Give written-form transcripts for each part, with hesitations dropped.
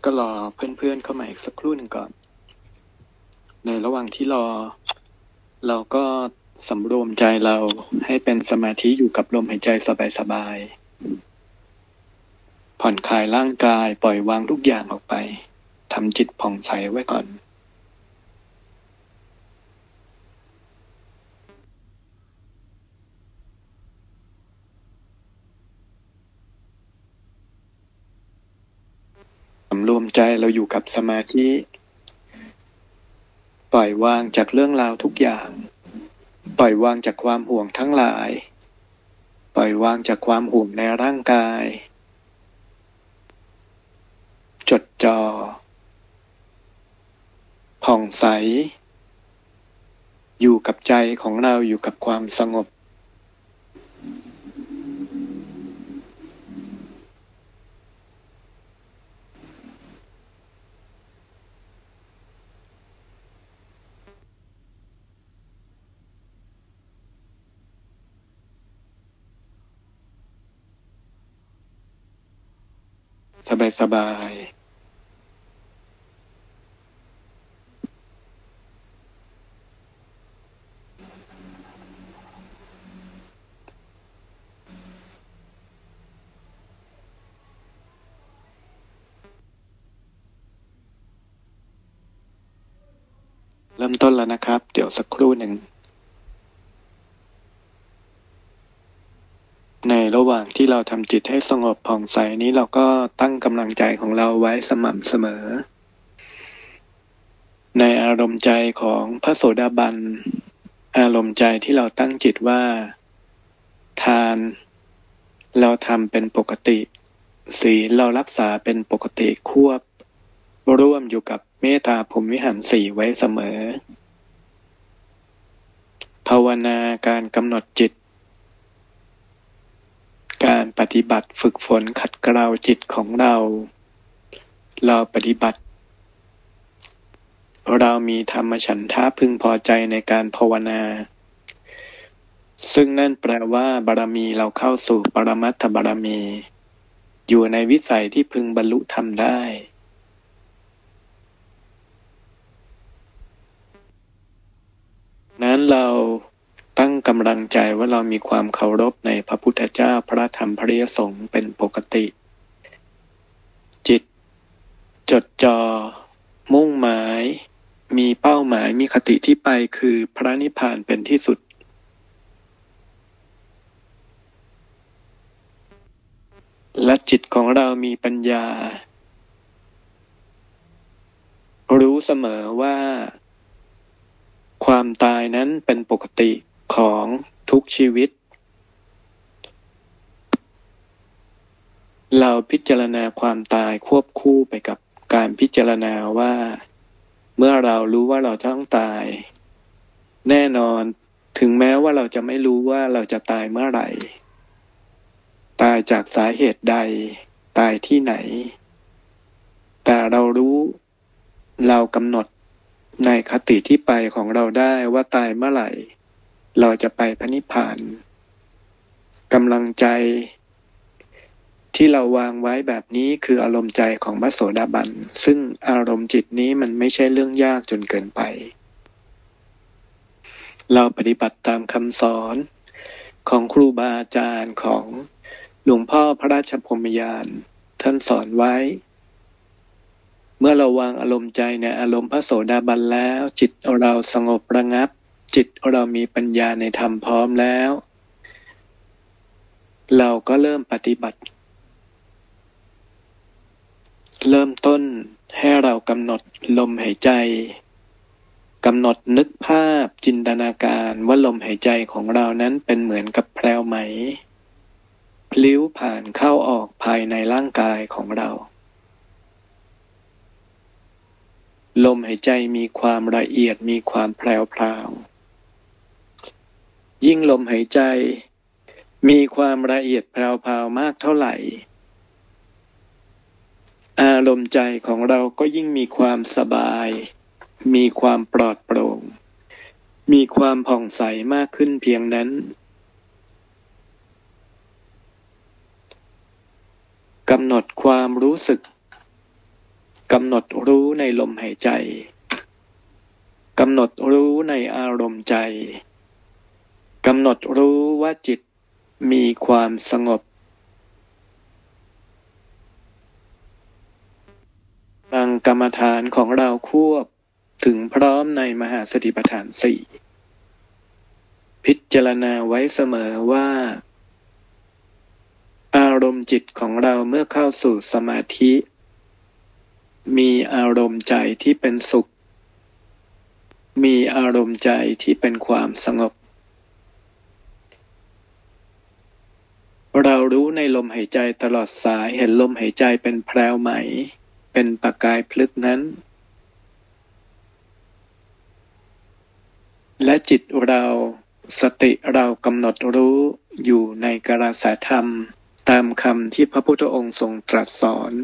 นี้ก็รอเพื่อนๆเข้ามาอีกสักครู่หนึ่งก่อนในระหว่างที่รอเราก็สำรวมใจเราให้เป็นสมาธิอยู่กับลมหายใจสบายๆผ่อนคลายร่างกายปล่อยวางทุกอย่างออกไปทำจิตผ่องใสไว้ก่อนสำรวมใจเราอยู่กับสมาธิปล่อยวางจากเรื่องราวทุกอย่างปล่อยวางจากความห่วงทั้งหลายปล่อยวางจากความห่วงในร่างกายจดจ่อผ่องใสอยู่กับใจของเราอยู่กับความสงบสบายๆเริ่มต้นแล้วนะครับเดี๋ยวสักครู่หนึ่งในระหว่างที่เราทำจิตให้สงบผ่องใสนี้เราก็ตั้งกำลังใจของเราไว้สม่ำเสมอในอารมณ์ใจของพระโสดาบันอารมณ์ใจที่เราตั้งจิตว่าทานเราทำเป็นปกติศีลเรารักษาเป็นปกติควบร่วมอยู่กับเมตตาพรหมวิหารสี่ไว้เสมอภาวนาการกำหนดจิตการปฏิบัติฝึกฝนขัดเกลาจิตของเราเราปฏิบัติเรามีธรรมฉันทะพึงพอใจในการภาวนาซึ่งนั่นแปลว่าบารมีเราเข้าสู่ปรมัตถบารมีอยู่ในวิสัยที่พึงบรรลุธรรมได้นั้นเราตั้งกำลังใจว่าเรามีความเคารพในพระพุทธเจ้าพระธรรมพระอริยสงฆ์เป็นปกติจิตจดจ่อมุ่งหมายมีเป้าหมายมีคติที่ไปคือพระนิพพานเป็นที่สุดและจิตของเรามีปัญญารู้เสมอว่าความตายนั้นเป็นปกติของทุกชีวิตเราพิจารณาความตายควบคู่ไปกับการพิจารณาว่าเมื่อเรารู้ว่าเราต้องตายแน่นอนถึงแม้ว่าเราจะไม่รู้ว่าเราจะตายเมื่อไหร่ตายจากสาเหตุใดตายที่ไหนแต่เรารู้เรากำหนดในคติที่ไปของเราได้ว่าตายเมื่อไหร่เราจะไปพระนิพพานกำลังใจที่เราวางไว้แบบนี้คืออารมณ์ใจของพระโสดาบันซึ่งอารมณ์จิตนี้มันไม่ใช่เรื่องยากจนเกินไปเราปฏิบัติตามคำสอนของครูบาอาจารย์ของหลวงพ่อพระราชพรหมยานท่านสอนไว้เมื่อเราวางอารมณ์ใจในอารมณ์พระโสดาบันแล้วจิตเราสงบระงับจิตเรามีปัญญาในธรรมพร้อมแล้วเราก็เริ่มปฏิบัติเริ่มต้นให้เรากำหนดลมหายใจกำหนดนึกภาพจินตนาการว่าลมหายใจของเรานั้นเป็นเหมือนกับแพรวไหมพลิ้วผ่านเข้าออกภายในร่างกายของเราลมหายใจมีความละเอียดมีความแพรวพราวยิ่งลมหายใจมีความละเอียดแพรวพราวมากเท่าไหร่อารมณ์ใจของเราก็ยิ่งมีความสบายมีความปลอดโปร่งมีความผ่องใสมากขึ้นเพียงนั้นกำหนดความรู้สึก กำหนดรู้ในลมหายใจกำหนดรู้ในอารมณ์ใจกำหนดรู้ว่าจิตมีความสงบฟังกรรมฐานของเราควบถึงพร้อมในมหาสติปัฏฐาน4พิจารณาไว้เสมอว่าอารมณ์จิตของเราเมื่อเข้าสู่สมาธิมีอารมณ์ใจที่เป็นสุขมีอารมณ์ใจที่เป็นความสงบเรารู้ในลมหายใจตลอดสายเห็นลมหายใจเป็นแพรวไหมเป็นประกายพลึกนั้นและจิตเราสติเรากำหนดรู้อยู่ในกระแสธรรมตามคำที่พระพุทธองค์ทรงตรัสสอน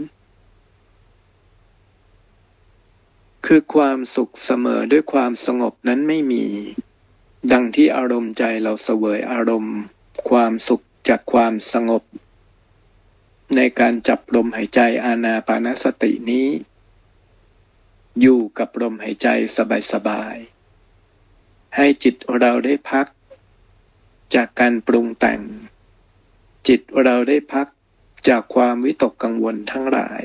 คือความสุขเสมอด้วยความสงบนั้นไม่มีดังที่อารมณ์ใจเราเสวยอารมณ์ความสุขจากความสงบในการจับลมหายใจอานาปานสตินี้อยู่กับลมหายใจสบายๆให้จิตเราได้พักจากการปรุงแต่งจิตเราได้พักจากความวิตกกังวลทั้งหลาย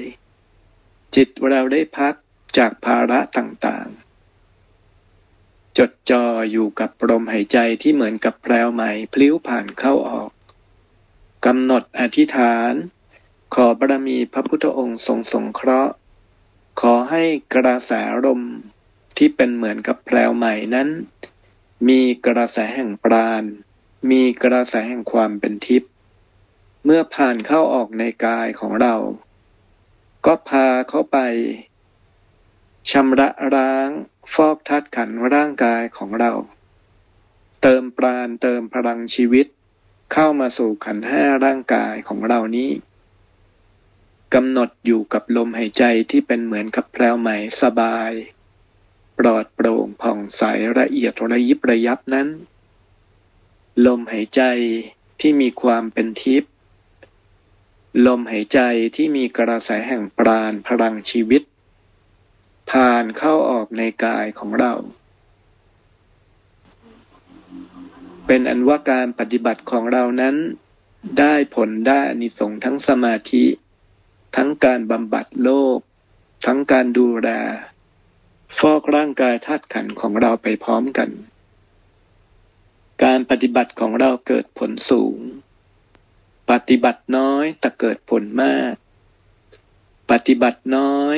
จิตเราได้พักจากภาระต่างๆจดจ่ออยู่กับลมหายใจที่เหมือนกับแพรวไหมพลิ้วผ่านเข้าออกกำหนดอธิษฐานขอบารมีพระพุทธองค์ทรงสงเคราะห์ขอให้กระแสลมที่เป็นเหมือนกับแพรวไหมนั้นมีกระแสแห่งปราณมีกระแสแห่งความเป็นทิพย์เมื่อผ่านเข้าออกในกายของเราก็พาเข้าไปชำระล้างฟอกธาตุขันธ์ร่างกายของเราเติมปราณเติมพลังชีวิตเข้ามาสู่ขันธ์ห้าร่างกายของเรานี้กำหนดอยู่กับลมหายใจที่เป็นเหมือนกับแพรวไหมสบายปลอดโปร่งผ่องใสละเอียดระยิบระยับนั้นลมหายใจที่มีความเป็นทิพย์ลมหายใจที่มีกระแสแห่งปราณพลังชีวิตผ่านเข้าออกในกายของเราเป็นอันว่าการปฏิบัติของเรานั้นได้ผลได้อานิสงส์ทั้งสมาธิทั้งการบำบัดโรคทั้งการดูแลฟอกร่างกายธาตุขันธ์ของเราไปพร้อมกันการปฏิบัติของเราเกิดผลสูงปฏิบัติน้อยแต่เกิดผลมากปฏิบัติน้อย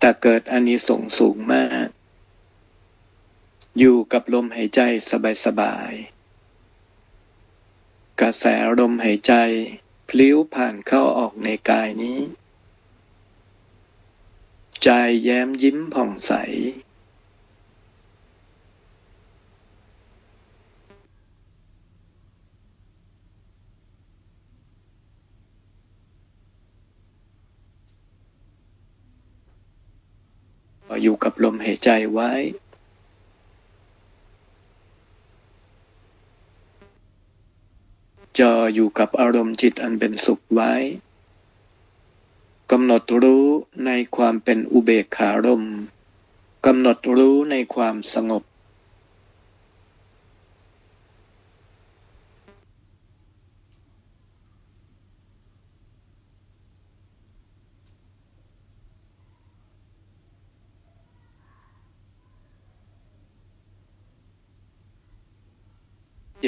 แต่เกิดอานิสงส์สูงมากอยู่กับลมหายใจสบายๆกระแสลมหายใจพลิ้วผ่านเข้าออกในกายนี้ใจแย้มยิ้มผ่องใสอยู่กับลมหายใจไว้จ่ออยู่กับอารมณ์จิตอันเป็นสุขไว้กำหนดรู้ในความเป็นอุเบกขาลมกำหนดรู้ในความสงบ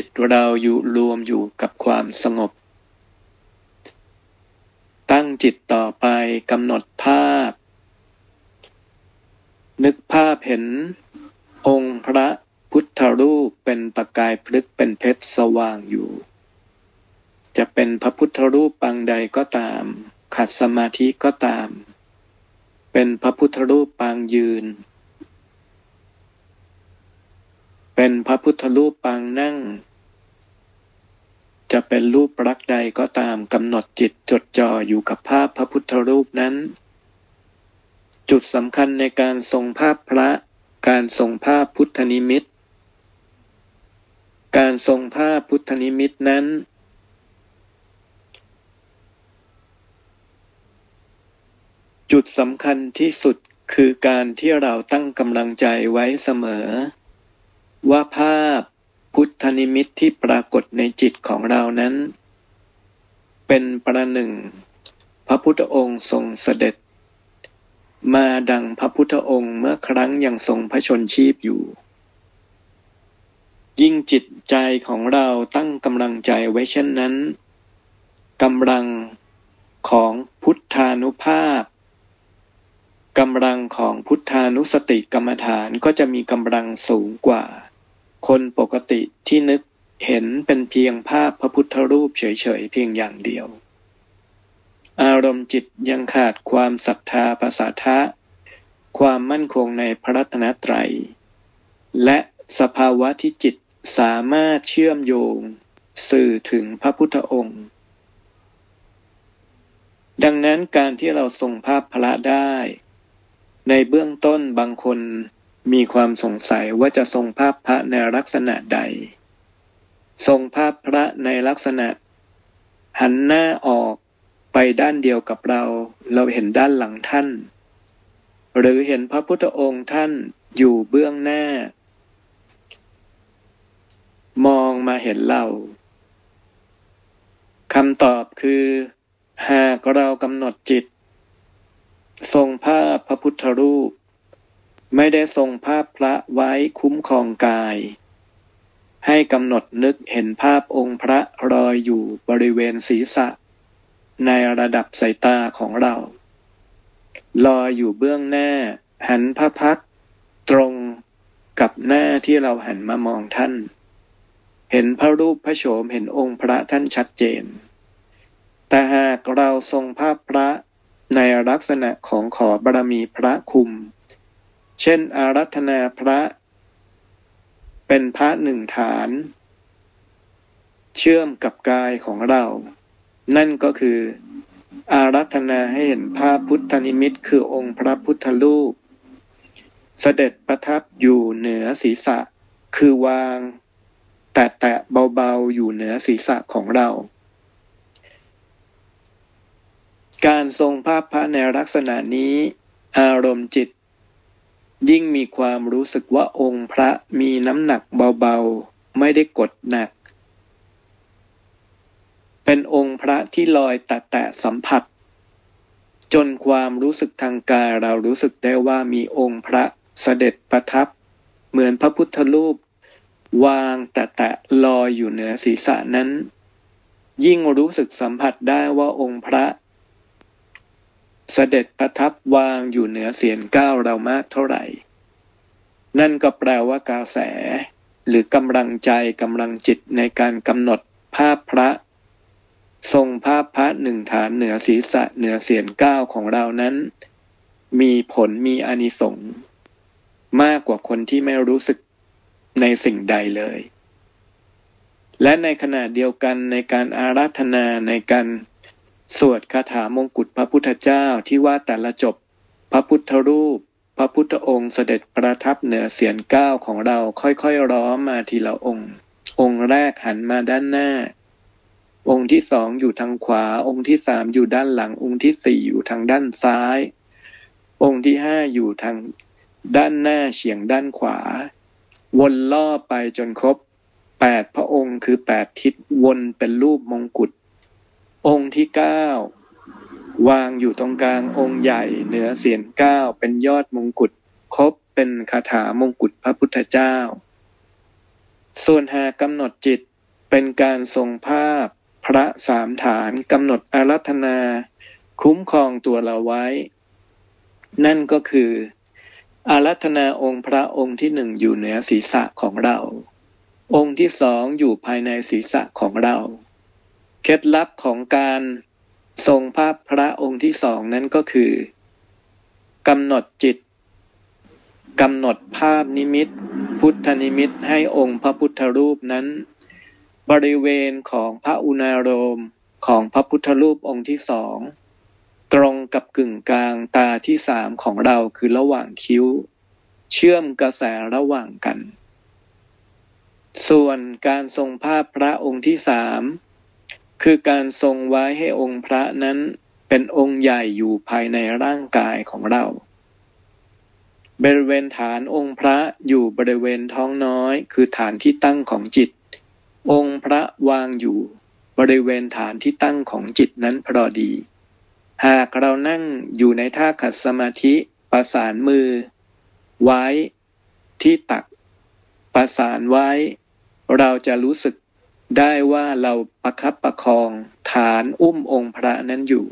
จิตเราอยู่รวมอยู่กับความสงบตั้งจิตต่อไปกำหนดภาพนึกภาพเห็นองค์พระพุทธรูปเป็นประกายพลึกเป็นเพชรสว่างอยู่จะเป็นพระพุทธรูปปางใดก็ตามขัดสมาธิก็ตามเป็นพระพุทธรูปปางยืนเป็นพระพุทธรูปปางนั่งจะเป็นรูปลักษณ์ใดก็ตามกำหนดจิตจดจ่ออยู่กับภาพพระพุทธรูปนั้นจุดสำคัญในการทรงภาพพระการทรงภาพพุทธนิมิตการทรงภาพพุทธนิมิตนั้น จุดสำคัญที่สุดคือการที่เราตั้งกำลังใจไว้เสมอว่าภาพพุทธนิมิตที่ปรากฏในจิตของเรานั้นเป็นประหนึ่งพระพุทธองค์ทรงเสด็จมาดังพระพุทธองค์เมื่อครั้งยังทรงพระชนชีพอยู่ยิ่งจิตใจของเราตั้งกำลังใจไว้เช่นนั้นกำลังของพุทธานุภาพกำลังของพุทธานุสติกรรมฐานก็จะมีกำลังสูงกว่าคนปกติที่นึกเห็นเป็นเพียงภาพพระพุทธรูปเฉยๆเพียงอย่างเดียวอารมณ์จิตยังขาดความศรัทธาปสัทธะความมั่นคงในพระรัตนตรัยและสภาวะที่จิตสามารถเชื่อมโยงสื่อถึงพระพุทธองค์ดังนั้นการที่เราส่งภาพพระได้ในเบื้องต้นบางคนมีความสงสัยว่าจะทรงภาพพระในลักษณะใดทรงภาพพระในลักษณะหันหน้าออกไปด้านเดียวกับเราเห็นด้านหลังท่านหรือเห็นพระพุทธองค์ท่านอยู่เบื้องหน้ามองมาเห็นเราคำตอบคือหากเรากำหนดจิตทรงภาพพระพุทธรูปไม่ได้ทรงภาพพระไว้คุ้มครองกายให้กำหนดนึกเห็นภาพองค์พระรอยอยู่บริเวณศีรษะในระดับสายตาของเราลอยอยู่เบื้องหน้าหันพระพักตร์ตรงกับหน้าที่เราหันมามองท่านเห็นพระรูปพระโฉมเห็นองค์พระท่านชัดเจนแต่หากเราทรงภาพพระในลักษณะของขอบารมีพระคุมเช่นอารัธนาพระเป็นพระหนึ่งฐานเชื่อมกับกายของเรานั่นก็คืออารัธนาให้เห็นภาพพุทธนิมิตคือองค์พระพุทธรูปเสด็จประทับอยู่เหนือศีรษะคือวางแตะเบาๆอยู่เหนือศีรษะของเราการทรงภาพพระในลักษณะนี้อารมณ์จิตยิ่งมีความรู้สึกว่าองค์พระมีน้ำหนักเบาๆไม่ได้กดหนักเป็นองค์พระที่ลอยแตะสัมผัสจนความรู้สึกทางกายเรารู้สึกได้ว่ามีองค์พระเสด็จประทับเหมือนพระพุทธรูปวางแตะลอยอยู่เหนือศีรษะนั้นยิ่งรู้สึกสัมผัสได้ว่าองค์พระเสด็จประทับวางอยู่เหนือเศียรก้าวเรามากเท่าไหร่นั่นก็แปลว่ากระแสหรือกำลังใจกำลังจิตในการกำหนดภาพพระทรงภาพพระหนึ่งฐานเหนือศีรษะเหนือเศียรก้าวของเรานั้นมีผลมีอานิสงส์มากกว่าคนที่ไม่รู้สึกในสิ่งใดเลยและในขณะเดียวกันในการอาราธนาในการสวดคาถามงกุฎพระพุทธเจ้าที่ว่าแต่ละจบพระพุทธรูปพระพุทธองค์เสด็จประทับเหนือเศียรก้าวของเราค่อยๆล้อมมาทีละองค์องค์แรกหันมาด้านหน้าองค์ที่สองอยู่ทางขวาองค์ที่สามอยู่ด้านหลังองค์ที่สี่อยู่ทางด้านซ้ายองค์ที่ห้าอยู่ทางด้านหน้าเฉียงด้านขวาวนล่อไปจนครบ8พระองค์คือ8ทิศวนเป็นรูปมงกุฎองค์ที่9วางอยู่ตรงกลางองค์ใหญ่เหนือเศียร9เป็นยอดมงกุฎครบเป็นคาถามงกุฎพระพุทธเจ้าส่วนหากกำหนดจิตเป็นการทรงภาพพระสามฐานกำหนดอารัธนาคุ้มครองตัวเราไว้นั่นก็คืออารัธนาองค์พระองค์ที่หนึ่งอยู่เหนือศีรษะของเราองค์ที่สองอยู่ภายในศีรษะของเราเคล็ดลับของการทรงภาพพระองค์ที่สองนั้นก็คือกำหนดจิตกำหนดภาพนิมิตพุทธนิมิตให้องค์พระพุทธรูปนั้นบริเวณของพระอุณาโลมของพระพุทธรูปองค์ที่สองตรงกับกึ่งกลางตาที่สามของเราคือระหว่างคิ้วเชื่อมกระแสระหว่างกันส่วนการทรงภาพพระองค์ที่สามคือการทรงไว้ให้องค์พระนั้น เป็นองค์ใหญ่อยู่ภายในร่างกายของเราบริเวณฐานองค์พระอยู่บริเวณท้องน้อยคือฐานที่ตั้งของจิตองค์พระวางอยู่บริเวณฐานที่ตั้งของจิตนั้นพอดีหากเรานั่งอยู่ในท่าขัดสมาธิประสานมือไว้ที่ตักประสานไว้เราจะรู้สึกได้ว่าเราประคับประคองฐานอุ้มองค์พระนั้นอยู่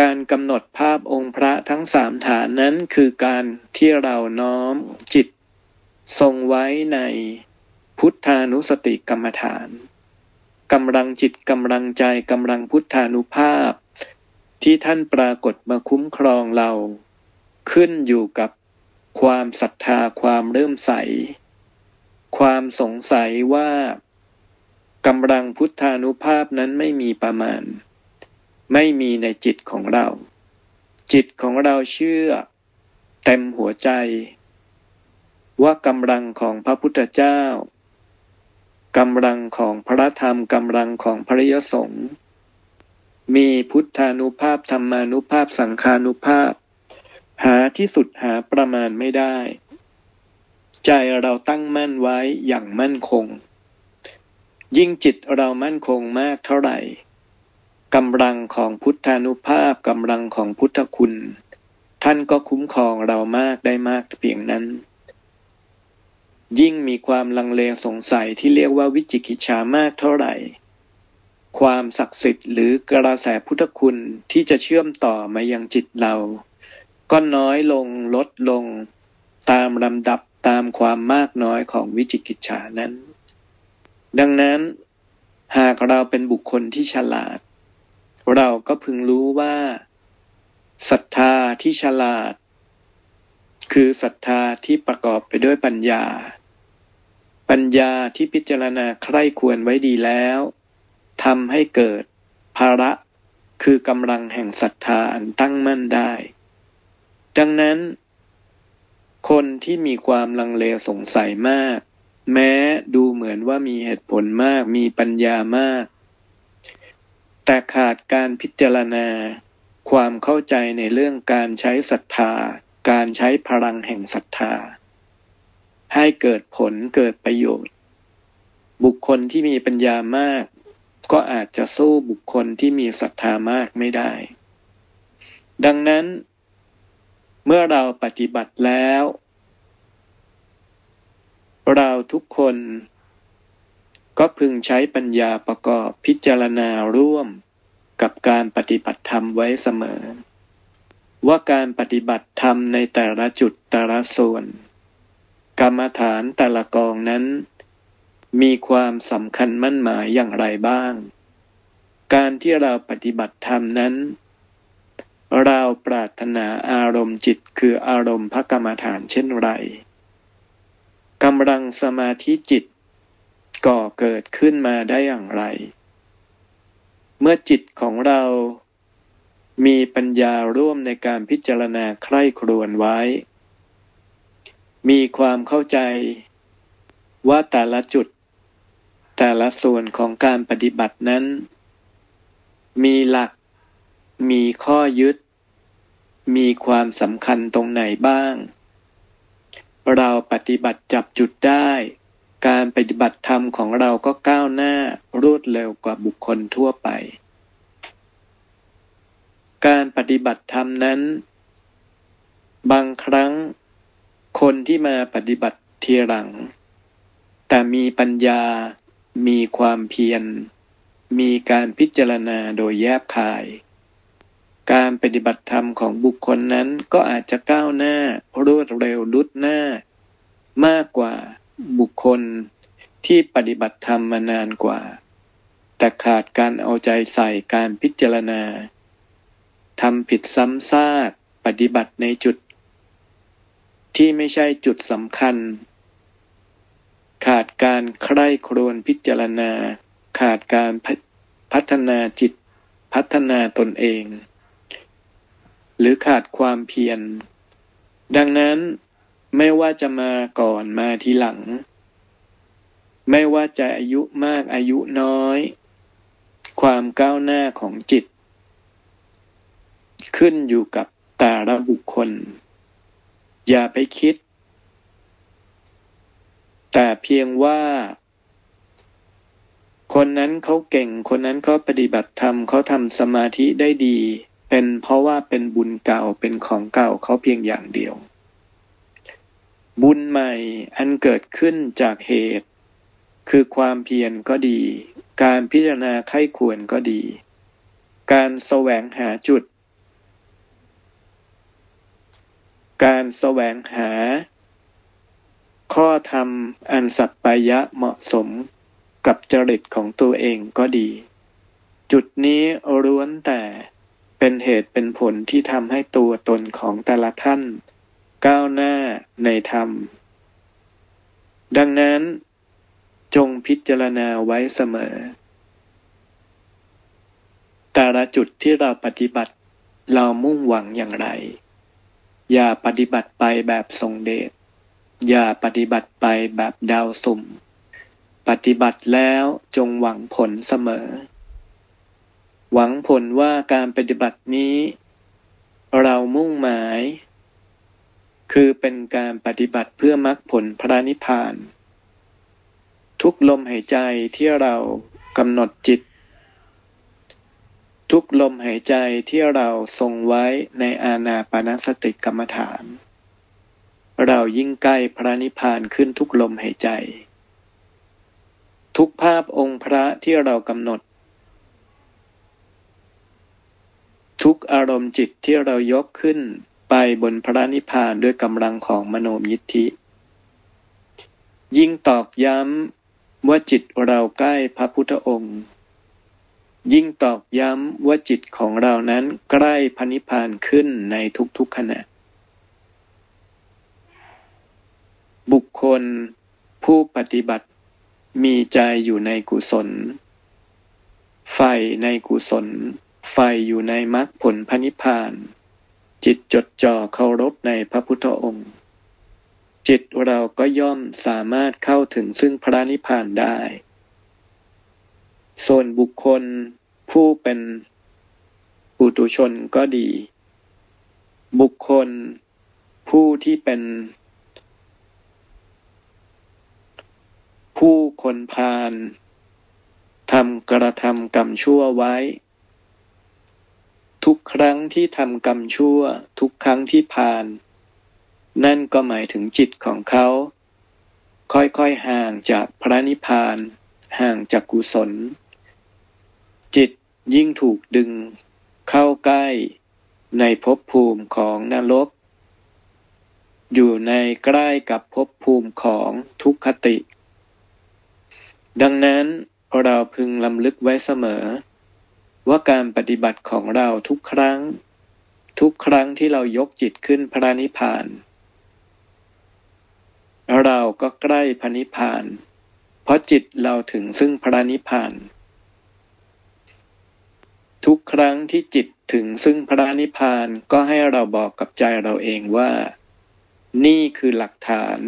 การกำหนดภาพองค์พระทั้งสามฐานนั้นคือการที่เราน้อมจิตทรงไว้ในพุทธานุสติกรรมฐานกำลังจิตกำลังใจกำลังพุทธานุภาพที่ท่านปรากฏมาคุ้มครองเราขึ้นอยู่กับความศรัทธาความเลื่อมใสความสงสัยว่ากำลังพุทธานุภาพนั้นไม่มีประมาณไม่มีในจิตของเราจิตของเราเชื่อเต็มหัวใจว่ากำลังของพระพุทธเจ้ากำลังของพระธรรมกำลังของพระยสงฆ์มีพุทธานุภาพธรรมานุภาพสังฆานุภาพหาที่สุดหาประมาณไม่ได้ใจเราตั้งมั่นไว้อย่างมั่นคงยิ่งจิตเรามั่นคงมากเท่าไหร่กำลังของพุทธานุภาพกำลังของพุทธคุณท่านก็คุ้มครองเรามากได้มากเพียงนั้นยิ่งมีความลังเลสงสัยที่เรียกว่าวิจิกิจฉามากเท่าไหร่ความศักดิ์สิทธิ์หรือกระแสพุทธคุณที่จะเชื่อมต่อมายังจิตเราก็น้อยลงลดลงตามลำดับตามความมากน้อยของวิจิกิจฉานั้นดังนั้นหากเราเป็นบุคคลที่ฉลาดเราก็พึงรู้ว่าศรัทธาที่ฉลาดคือศรัทธาที่ประกอบไปด้วยปัญญาที่พิจารณาใคร่ควรไว้ดีแล้วทำให้เกิดภระคือกำลังแห่งศรัทธาอันตั้งมั่นได้ดังนั้นคนที่มีความลังเลสงสัยมากแม้ดูเหมือนว่ามีเหตุผลมากมีปัญญามากแต่ขาดการพิจารณาความเข้าใจในเรื่องการใช้ศรัทธาการใช้พลังแห่งศรัทธาให้เกิดผลเกิดประโยชน์บุคคลที่มีปัญญามากก็อาจจะสู้บุคคลที่มีศรัทธามากไม่ได้ดังนั้นเมื่อเราปฏิบัติแล้วเราทุกคนก็พึงใช้ปัญญาประกอบพิจารณาร่วมกับการปฏิบัติธรรมไว้เสมอว่าการปฏิบัติธรรมในแต่ละจุดแต่ละส่วนกรรมฐานแต่ละกองนั้นมีความสำคัญมั่นหมายอย่างไรบ้างการที่เราปฏิบัติธรรมนั้นเราปรารถนาอารมณ์จิตคืออารมณ์พระกรรมฐานเช่นไรกำลังสมาธิจิตก่อเกิดขึ้นมาได้อย่างไรเมื่อจิตของเรามีปัญญาร่วมในการพิจารณาใคร่ครวญไว้มีความเข้าใจว่าแต่ละจุดแต่ละส่วนของการปฏิบัตินั้นมีหลักมีข้อยึดมีความสำคัญตรงไหนบ้างเราปฏิบัติจับจุดได้การปฏิบัติธรรมของเราก็ก้าวหน้ารวดเร็วกว่าบุคคลทั่วไปการปฏิบัติธรรมนั้นบางครั้งคนที่มาปฏิบัติทีหลังแต่มีปัญญามีความเพียรมีการพิจารณาโดยแยบคายการปฏิบัติธรรมของบุคคลนั้นก็อาจจะก้าวหน้ารวดเร็วดุจหน้ามากกว่าบุคคลที่ปฏิบัติธรรมมานานกว่าแต่ขาดการเอาใจใส่การพิจารณาทำผิดซ้ำซากปฏิบัติในจุดที่ไม่ใช่จุดสำคัญขาดการใคร่ครวญพิจารณาขาดการพัฒนาจิตพัฒนาตนเองหรือขาดความเพียรดังนั้นไม่ว่าจะมาก่อนมาทีหลังไม่ว่าจะอายุมากอายุน้อย ความก้าวหน้าของจิตขึ้นอยู่กับแต่ละบุคคลอย่าไปคิดแต่เพียงว่าคนนั้นเขาเก่งคนนั้นเขาปฏิบัติธรรมเขาทำสมาธิได้ดีเป็นเพราะว่าเป็นบุญเก่าเป็นของเก่าเขาเพียงอย่างเดียวบุญใหม่อันเกิดขึ้นจากเหตุคือความเพียรก็ดีการพิจารณาไข้ควรก็ดีการแสวงหาจุดการแสวงหาข้อธรรมอันสัปปายะเหมาะสมกับจริตของตัวเองก็ดีจุดนี้ล้วนแต่เป็นเหตุเป็นผลที่ทำให้ตัวตนของแต่ละท่านก้าวหน้าในธรรมดังนั้นจงพิจารณาไว้เสมอแต่ละจุดที่เราปฏิบัติเรามุ่งหวังอย่างไรอย่าปฏิบัติไปแบบทรงเดชอย่าปฏิบัติไปแบบดาวสุ่มปฏิบัติแล้วจงหวังผลเสมอหวังผลว่าการปฏิบัตินี้เรามุ่งหมายคือเป็นการปฏิบัติเพื่อมรรคผลพระนิพพานทุกลมหายใจที่เรากำหนดจิตทุกลมหายใจที่เราทรงไว้ในอานาปานสติกรรมฐานเรายิ่งใกล้พระนิพพานขึ้นทุกลมหายใจทุกภาพองค์พระที่เรากำหนดทุกอารมณ์จิตที่เรายกขึ้นไปบนพระนิพพานด้วยกำลังของมโนมยิทธิยิ่งตอกย้ำว่าจิตเราใกล้พระพุทธองค์ยิ่งตอกย้ำว่าจิตของเรานั้นใกล้พระนิพพานขึ้นในทุกๆขณะบุคคลผู้ปฏิบัติมีใจอยู่ในกุศลไฟในกุศลไฟอยู่ในมรรคผลพระนิพพานจิตจดจ่อเคารพในพระพุทธองค์จิตเราก็ย่อมสามารถเข้าถึงซึ่งพระนิพพานได้ส่วนบุคคลผู้เป็นปุถุชนก็ดีบุคคลผู้ที่เป็นผู้คนพาลทำกระทำกรรมชั่วไว้ทุกครั้งที่ทำกรรมชั่วทุกครั้งที่พาลนั่นก็หมายถึงจิตของเขาค่อยๆห่างจากพระนิพพานห่างจากกุศลจิตยิ่งถูกดึงเข้าใกล้ในภพภูมิของนรกอยู่ในใกล้กับภพภูมิของทุกขติดังนั้นเราพึงรำลึกไว้เสมอว่าการปฏิบัติของเราทุกครั้งที่เรายกจิตขึ้นพระนิพพานเราก็ใกล้พระนิพพานเพราะจิตเราถึงซึ่งพระนิพพานทุกครั้งที่จิตถึงซึ่งพระนิพพานก็ให้เราบอกกับใจเราเองว่านี่คือหลักฐาน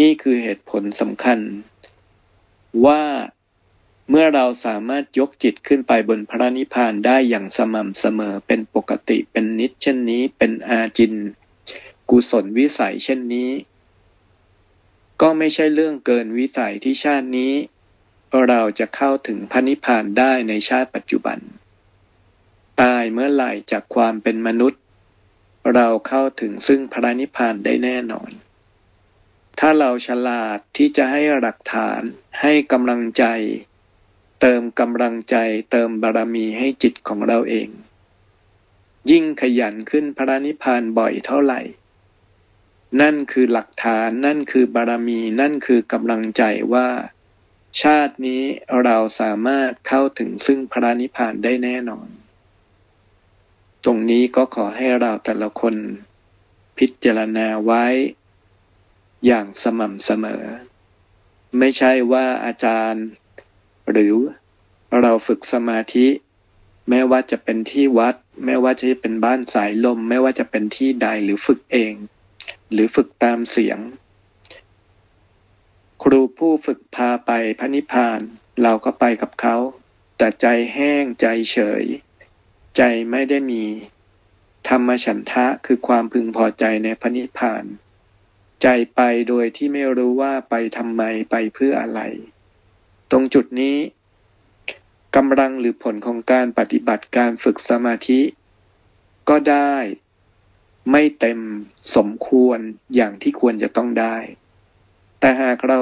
นี่คือเหตุผลสำคัญว่าเมื่อเราสามารถยกจิตขึ้นไปบนพระนิพพานได้อย่างสม่ำเสมอเป็นปกติเป็นนิจเช่นนี้เป็นอาจินกุศลวิสัยเช่นนี้ก็ไม่ใช่เรื่องเกินวิสัยที่ชาตินี้เราจะเข้าถึงพระนิพพานได้ในชาติปัจจุบันตายเมื่อไหร่จากความเป็นมนุษย์เราเข้าถึงซึ่งพระนิพพานได้แน่นอนถ้าเราฉลาดที่จะให้หลักฐานให้กำลังใจเติมกำลังใจเติมบารมีให้จิตของเราเองยิ่งขยันขึ้นพระนิพพานบ่อยเท่าไหร่นั่นคือหลักฐานนั่นคือบารมีนั่นคือกำลังใจว่าชาตินี้เราสามารถเข้าถึงซึ่งพระนิพพานได้แน่นอนตรงนี้ก็ขอให้เราแต่ละคนพิจารณาไว้อย่างสม่ำเสมอไม่ใช่ว่าอาจารย์หรือเราฝึกสมาธิแม้ว่าจะเป็นที่วัดแม้ว่าจะเป็นบ้านสายลมแม้ว่าจะเป็นที่ใดหรือฝึกเองหรือฝึกตามเสียงครูผู้ฝึกพาไปพระนิพพานเราก็ไปกับเขา แต่ใจแห้งใจเฉยใจไม่ได้มีธรรมฉันทะคือความพึงพอใจในพระนิพพานใจไปโดยที่ไม่รู้ว่าไปทำไมไปเพื่ออะไรตรงจุดนี้กำลังหรือผลของการปฏิบัติการฝึกสมาธิก็ได้ไม่เต็มสมควรอย่างที่ควรจะต้องได้แต่หากเรา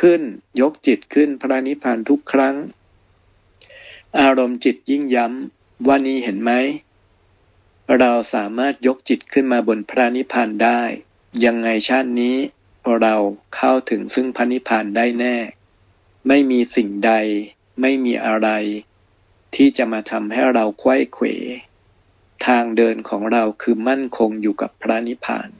ขึ้นยกจิตขึ้นพระนิพพานทุกครั้งอารมณ์จิตยิ่งย้ำว่านี่เห็นไหมเราสามารถยกจิตขึ้นมาบนพระนิพพานได้ยังไงชาตินี้เราเข้าถึงซึ่งพระนิพพานได้แน่ไม่มีสิ่งใดไม่มีอะไรที่จะมาทำให้เราไขว้เขวทางเดินของเราคือมั่นคงอยู่กับพระนิพพาน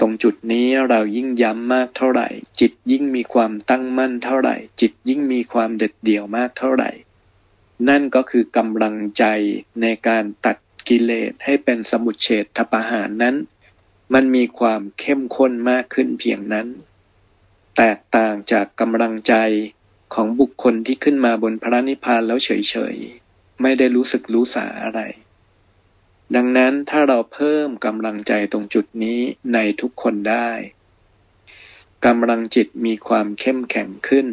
ตรงจุดนี้เรายิ่งย้ำมากเท่าไหร่จิตยิ่งมีความตั้งมั่นเท่าไหร่จิตยิ่งมีความเด็ดเดี่ยวมากเท่าไหร่นั่นก็คือกำลังใจในการตัดกิเลสให้เป็นสมุจเฉทปหานนั้นมันมีความเข้มข้นมากขึ้นเพียงนั้นแตกต่างจากกำลังใจของบุคคลที่ขึ้นมาบนพระนิพพานแล้วเฉยๆไม่ได้รู้สึกรู้สาอะไรดังนั้นถ้าเราเพิ่มกำลังใจตรงจุดนี้ในทุกคนได้กำลังจิตมีความเข้มแข็งขึ้น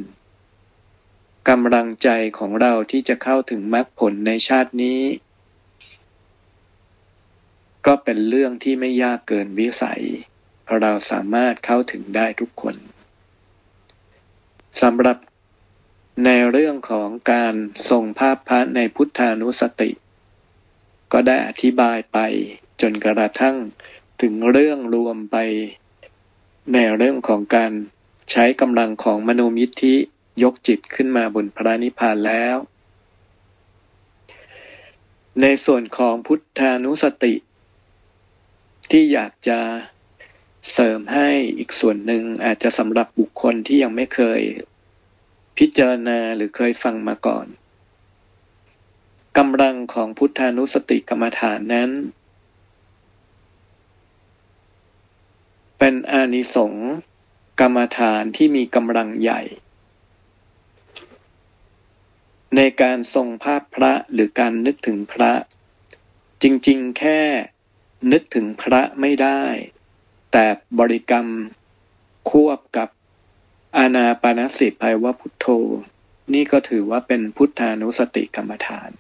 กำลังใจของเราที่จะเข้าถึงมรรคผลในชาตินี้ก็เป็นเรื่องที่ไม่ยากเกินวิสัยเราสามารถเข้าถึงได้ทุกคนสำหรับในเรื่องของการทรงภาพพระในพุทธานุสติก็ได้อธิบายไปจนกระทั่งถึงเรื่องรวมไปในเรื่องของการใช้กำลังของมโนยิทธิยกจิตขึ้นมาบนพระนิพพานแล้วในส่วนของพุทธานุสติที่อยากจะเสริมให้อีกส่วนหนึ่งอาจจะสำหรับบุคคลที่ยังไม่เคยพิจารณาหรือเคยฟังมาก่อนกำลังของพุทธานุสติกรรมฐานนั้นเป็นอานิสงส์กรรมฐานที่มีกำลังใหญ่ในการทรงภาพพระหรือการนึกถึงพระจริงๆแค่นึกถึงพระไม่ได้แต่บริกรรมควบกับอานาปานสติภาวะพุทโธนี่ก็ถือว่าเป็นพุทธานุสติกรรมฐาน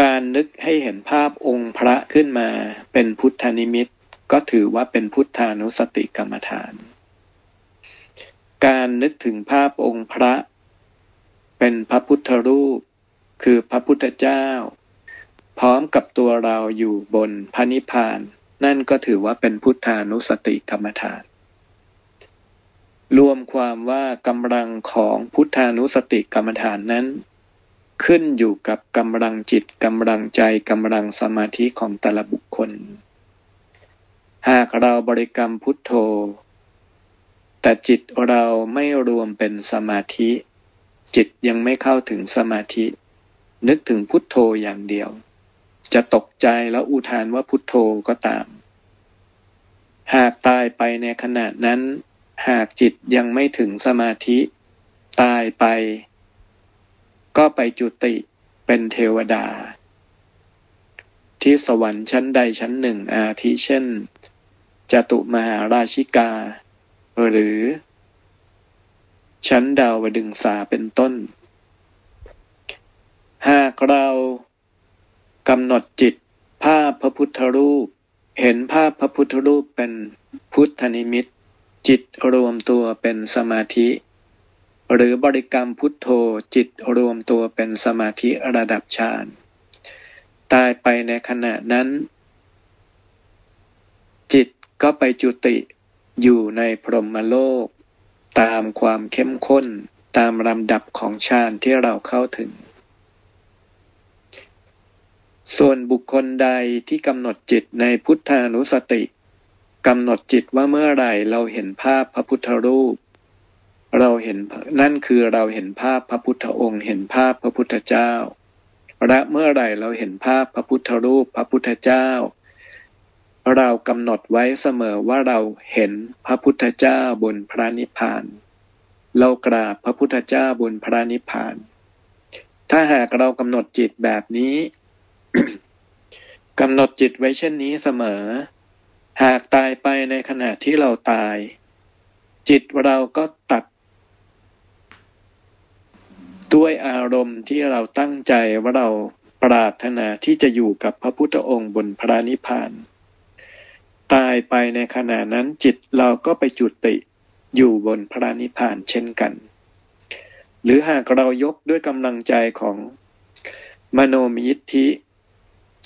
การนึกให้เห็นภาพองค์พระขึ้นมาเป็นพุทธนิมิตก็ถือว่าเป็นพุทธานุสติกรรมฐานการนึกถึงภาพองค์พระเป็นพระพุทธรูปคือพระพุทธเจ้าพร้อมกับตัวเราอยู่บนพระนิพพานนั่นก็ถือว่าเป็นพุทธานุสติกรรมฐานรวมความว่ากำลังของพุทธานุสติกรรมฐานนั้นขึ้นอยู่กับกำลังจิตกำลังใจกำลังสมาธิของแต่ละบุคคลหากเราบริกรรมพุทโธแต่จิตเราไม่รวมเป็นสมาธิจิตยังไม่เข้าถึงสมาธินึกถึงพุทโธอย่างเดียวจะตกใจแล้วอุทานว่าพุทโธก็ตามหากตายไปในขณะนั้นหากจิตยังไม่ถึงสมาธิตายไปก็ไปจุติเป็นเทวดาที่สวรรค์ชั้นใดชั้นหนึ่งอาทิเช่นจตุมหาราชิกาหรือชั้นดาวดึงสาเป็นต้นหากเรากำหนดจิตภาพพระพุทธรูปเห็นภาพพระพุทธรูปเป็นพุทธนิมิตจิตรวมตัวเป็นสมาธิหรือบริกรรมพุทโธจิตรวมตัวเป็นสมาธิระดับฌานตายไปในขณะนั้นจิตก็ไปจุติอยู่ในพรหมโลกตามความเข้มข้นตามลำดับของฌานที่เราเข้าถึงส่วนบุคคลใดที่กำหนดจิตในพุทธานุสติกำหนดจิตว่าเมื่อไหร่เราเห็นภาพพระพุทธรูปเราเห็นนั่นคือเราเห็นภาพพระพุทธองค์เห็นภาพพระพุทธเจ้าและเมื่อไหร่เราเห็นภาพพระพุทธรูปพระพุทธเจ้าเรากำหนดไว้เสมอว่าเราเห็นพระพุทธเจ้าบนพระนิพพาน เรากราบพระพุทธเจ้าบนพระนิพพานถ้าหากเรากำหนดจิตแบบนี้ กำหนดจิตไว้เช่นนี้เสมอหากตายไปในขณะที่เราตายจิตเราก็ตัดด้วยอารมณ์ที่เราตั้งใจว่าเราปรารถนาที่จะอยู่กับพระพุทธองค์บนพระนิพพานตายไปในขณะนั้นจิตเราก็ไปจุติอยู่บนพระนิพพานเช่นกันหรือหากเรายกด้วยกำลังใจของมโนมยิทธิ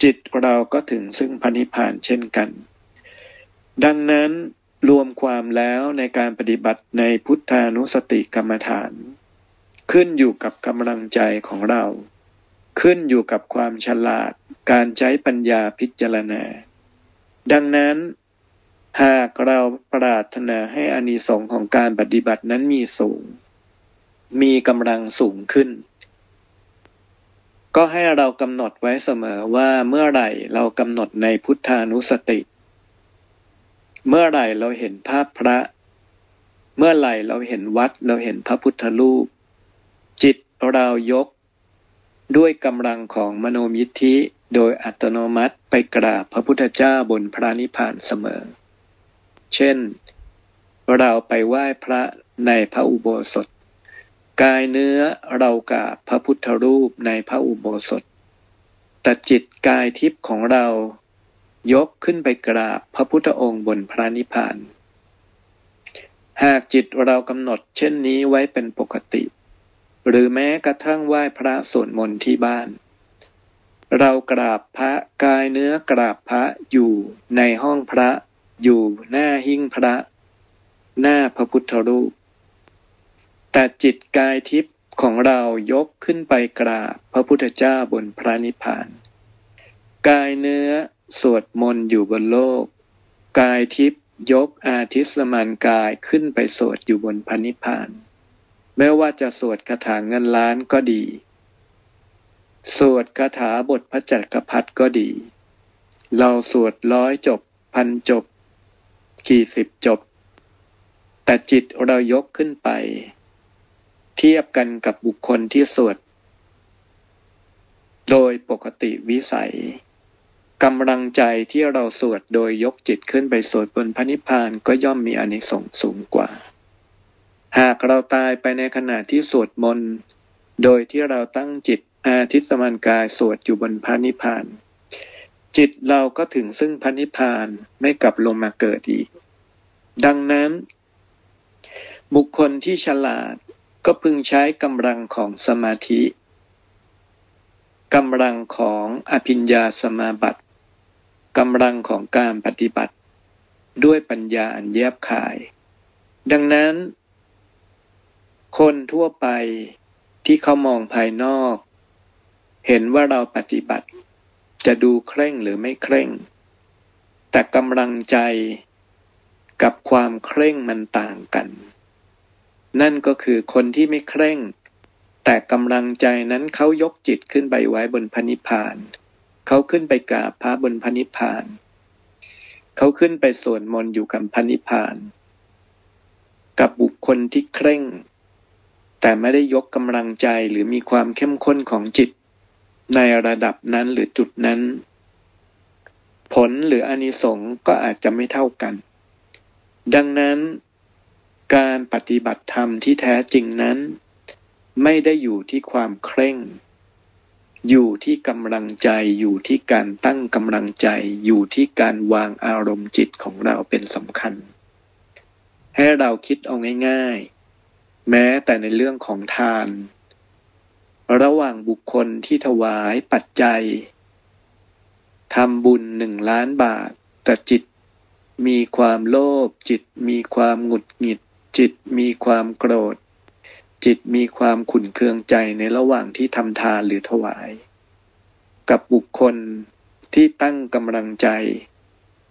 จิตเราก็ถึงซึ่งพระนิพพานเช่นกันดังนั้นรวมความแล้วในการปฏิบัติในพุทธานุสติกรรมฐานขึ้นอยู่กับกำลังใจของเราขึ้นอยู่กับความฉลาดการใช้ปัญญาพิจารณาดังนั้นหากเราปรารถนาให้อานิสงส์ของการปฏิบัตินั้นมีสูงมีกำลังสูงขึ้นก็ให้เรากำหนดไว้เสมอว่าเมื่อไหร่เรากำหนดในพุทธานุสติเมื่อไหร่เราเห็นภาพพระเมื่อไหร่เราเห็นวัดเราเห็นพระพุทธรูปจิตเรายกด้วยกำลังของมโนมยิทธิโดยอัตโนมัติไปกราบพระพุทธเจ้าบนพระนิพพานเสมอเช่นเราไปไหว้พระในพระอุโบสถกายเนื้อเรากราบพระพุทธรูปในพระอุโบสถแต่จิตกายทิพย์ของเรายกขึ้นไปกราบพระพุทธองค์บนพระนิพพานหากจิตเรากำหนดเช่นนี้ไว้เป็นปกติหรือแม้กระทั่งไหว้พระสวดมนต์ที่บ้านเรากราบพระกายเนื้อกราบพระอยู่ในห้องพระอยู่หน้าหิ้งพระหน้าพระพุทธรูปแต่จิตกายทิพย์ของเรายกขึ้นไปกราบพระพุทธเจ้าบนพระนิพพานกายเนื้อสวดมนต์อยู่บนโลกกายทิพย์ยกอาทิสมานกายขึ้นไปสวดอยู่บนพระนิพพานแม้ว่าจะสวดคาถาเงินล้านก็ดีสวดคาถาบทพระจักรพรรดิก็ดีเราสวดร้อยจบพันจบกี่สิบจบแต่จิตเรายกขึ้นไปเทียบกันกับบุคคลที่สวดโดยปกติวิสัยกำลังใจที่เราสวดโดยยกจิตขึ้นไปสวดบนพระนิพพานก็ย่อมมีอานิสงส์สูงกว่าหากเราตายไปในขณะที่สวดมนต์โดยที่เราตั้งจิตอาทิสมานกายสวดอยู่บนพระนิพพานจิตเราก็ถึงซึ่งพระนิพพานไม่กลับลงมาเกิดอีกดังนั้นบุคคลที่ฉลาดก็พึงใช้กำลังของสมาธิกำลังของอภิญญาสมาบัติกำลังของการปฏิบัติด้วยปัญญาอันแยบคายดังนั้นคนทั่วไปที่เขามองภายนอกเห็นว่าเราปฏิบัติจะดูเคร่งหรือไม่เคร่งแต่กำลังใจกับความเคร่งมันต่างกันนั่นก็คือคนที่ไม่เคร่งแต่กำลังใจนั้นเขายกจิตขึ้นไปไว้บนพระนิพพานเขาขึ้นไปกราบพระบนพระนิพพานเขาขึ้นไปสวดมนต์อยู่กับพระนิพพานกับบุคคลที่เคร่งแต่ไม่ได้ยกกำลังใจหรือมีความเข้มข้นของจิตในระดับนั้นหรือจุดนั้นผลหรืออานิสงส์ก็อาจจะไม่เท่ากันดังนั้นการปฏิบัติธรรมที่แท้จริงนั้นไม่ได้อยู่ที่ความเคร่งอยู่ที่กำลังใจอยู่ที่การตั้งกำลังใจอยู่ที่การวางอารมณ์จิตของเราเป็นสำคัญให้เราคิดเอาง่ายๆแม้แต่ในเรื่องของทานระหว่างบุคคลที่ถวายปัจจัยทำบุญ1,000,000 บาทแต่จิตมีความโลภจิตมีความหงุดหงิดจิตมีความโกรธจิตมีความขุ่นเคืองใจในระหว่างที่ทำทานหรือถวายกับบุคคลที่ตั้งกำลังใจ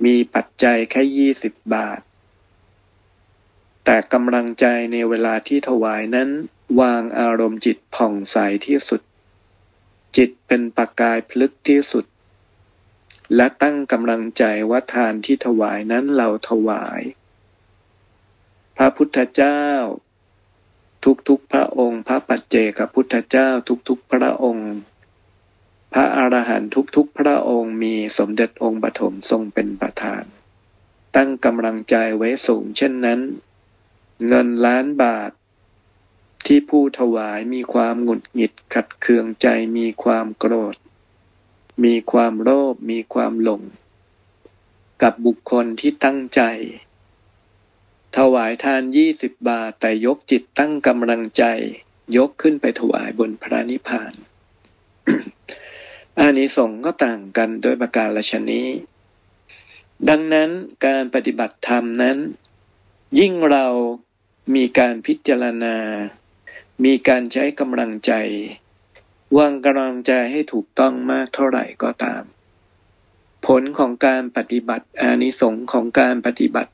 มีปัจจัยแค่20 บาทแต่กำลังใจในเวลาที่ถวายนั้นวางอารมณ์จิตผ่องใสที่สุดจิตเป็นประกายพลึกที่สุดและตั้งกำลังใจว่าทานที่ถวายนั้นเราถวายพระพุทธเจ้า ทุกๆพระองค์พระปัจเจกพุทธเจ้าทุกๆพระองค์พระอรหันต์ทุกๆพระองค์มีสมเด็จองค์ปฐมทรงเป็นประธานตั้งกำลังใจไว้สูงเช่นนั้นเงินล้านบาทที่ผู้ถวายมีความหงุดหงิดขัดเคืองใจมีความโกรธมีความโลภมีความหลงกับบุคคลที่ตั้งใจถวายทาน20บาทแต่ยกจิตตั้งกำลังใจยกขึ้นไปถวายบนพระนิพพาน อานิสงส์ก็ต่างกันโดยประการฉะนี้ดังนั้นการปฏิบัติธรรมนั้นยิ่งเรามีการพิจารณามีการใช้กำลังใจวางกำลังใจให้ถูกต้องมากเท่าไหร่ก็ตามผลของการปฏิบัติอานิสงส์ของการปฏิบัติ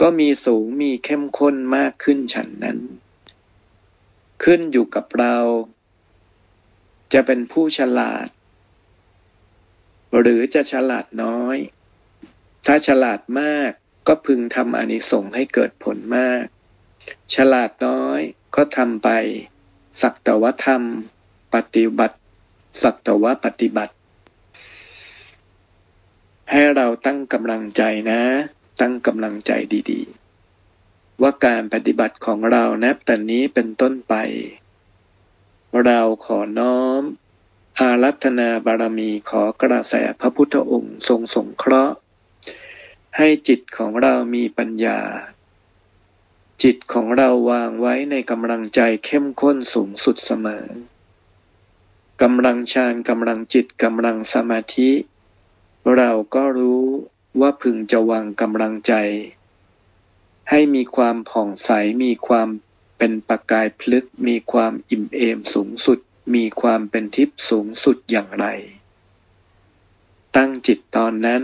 ก็มีสูงมีเข้มข้นมากขึ้นฉันนั้นขึ้นอยู่กับเราจะเป็นผู้ฉลาดหรือจะฉลาดน้อยถ้าฉลาดมากก็พึงทำอานิสงส์ให้เกิดผลมากฉลาดน้อยก็ทำไปสักแต่ว่าทำปฏิบัติสักแต่ว่าปฏิบัติให้เราตั้งกำลังใจนะตั้งกำลังใจดีๆว่าการปฏิบัติของเรานับแต่นี้เป็นต้นไปเราขอน้อมอารัธนาบารมีขอกระแสพระพุทธองค์ทรงสงเคราะห์ให้จิตของเรามีปัญญาจิตของเราวางไว้ในกำลังใจเข้มข้นสูงสุดเสมอกำลังฌานกำลังจิตกำลังสมาธิเราก็รู้ว่าพึงจะวางกำลังใจให้มีความผ่องใสมีความเป็นประกายพลึกมีความอิ่มเอมสูงสุดมีความเป็นทิพย์สูงสุดอย่างไรตั้งจิตตอนนั้น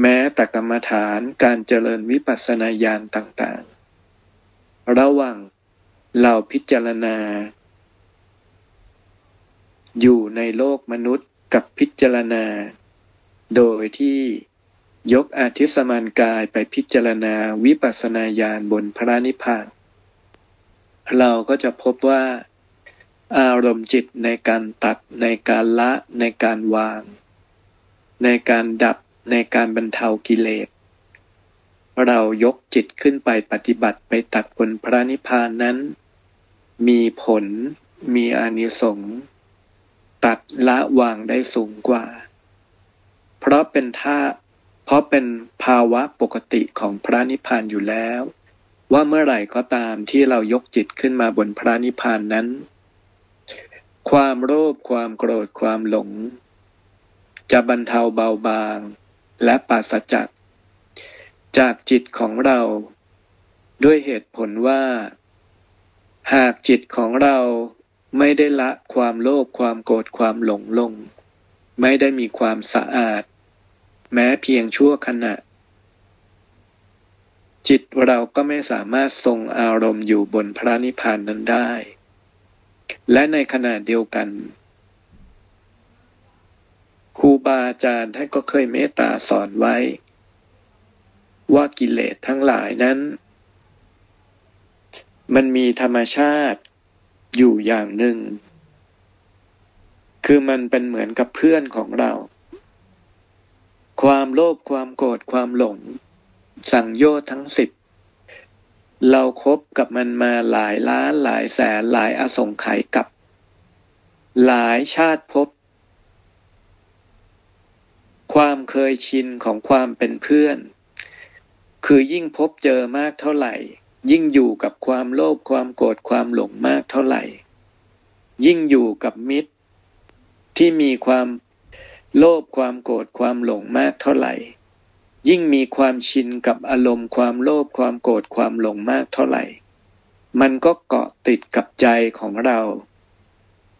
แม้แต่กรรมฐานการเจริญวิปัสสนาญาณต่างๆระหว่างเราพิจารณาอยู่ในโลกมนุษย์กับพิจารณาโดยที่ยกอาทิสมานกายไปพิจารณาวิปัสสนาญาณบนพระนิพพานเราก็จะพบว่าอารมณ์จิตในการตัดในการละในการวางในการดับในการบรรเทากิเลสเรายกจิตขึ้นไปปฏิบัติไปตัดบนพระนิพพานนั้นมีผลมีอานิสงส์ตัดละวางได้สูงกว่าเพราะเป็นภาวะปกติของพระนิพพานอยู่แล้วว่าเมื่อไหร่ก็ตามที่เรายกจิตขึ้นมาบนพระนิพพานนั้นความโลภความโกรธความหลงจะบรรเทาเบาบางและปราศจากจิตของเราด้วยเหตุผลว่าหากจิตของเราไม่ได้ละความโลภความโกรธความหลงลงไม่ได้มีความสะอาดแม้เพียงชั่วขณะจิตเราก็ไม่สามารถทรงอารมณ์อยู่บนพระนิพพานนั้นได้และในขณะเดียวกันครูบาอาจารย์ท่านก็เคยเมตตาสอนไว้ว่ากิเลสทั้งหลายนั้นมันมีธรรมชาติอยู่อย่างหนึ่งคือมันเป็นเหมือนกับเพื่อนของเราความโลภความโกรธความหลงสังโยชน์ทั้ง10เราคบกับมันมาหลายล้านหลายแสนหลายอสงไขยกับหลายชาติภพความเคยชินของความเป็นเพื่อนคือยิ่งพบเจอมากเท่าไหร่ยิ่งอยู่กับความโลภความโกรธความหลงมากเท่าไหร่ยิ่งอยู่กับมิตรที่มีความโลภความโกรธความหลงมากเท่าไหร่ยิ่งมีความชินกับอารมณ์ความโลภความโกรธความหลงมากเท่าไหร่มันก็เกาะติดกับใจของเรา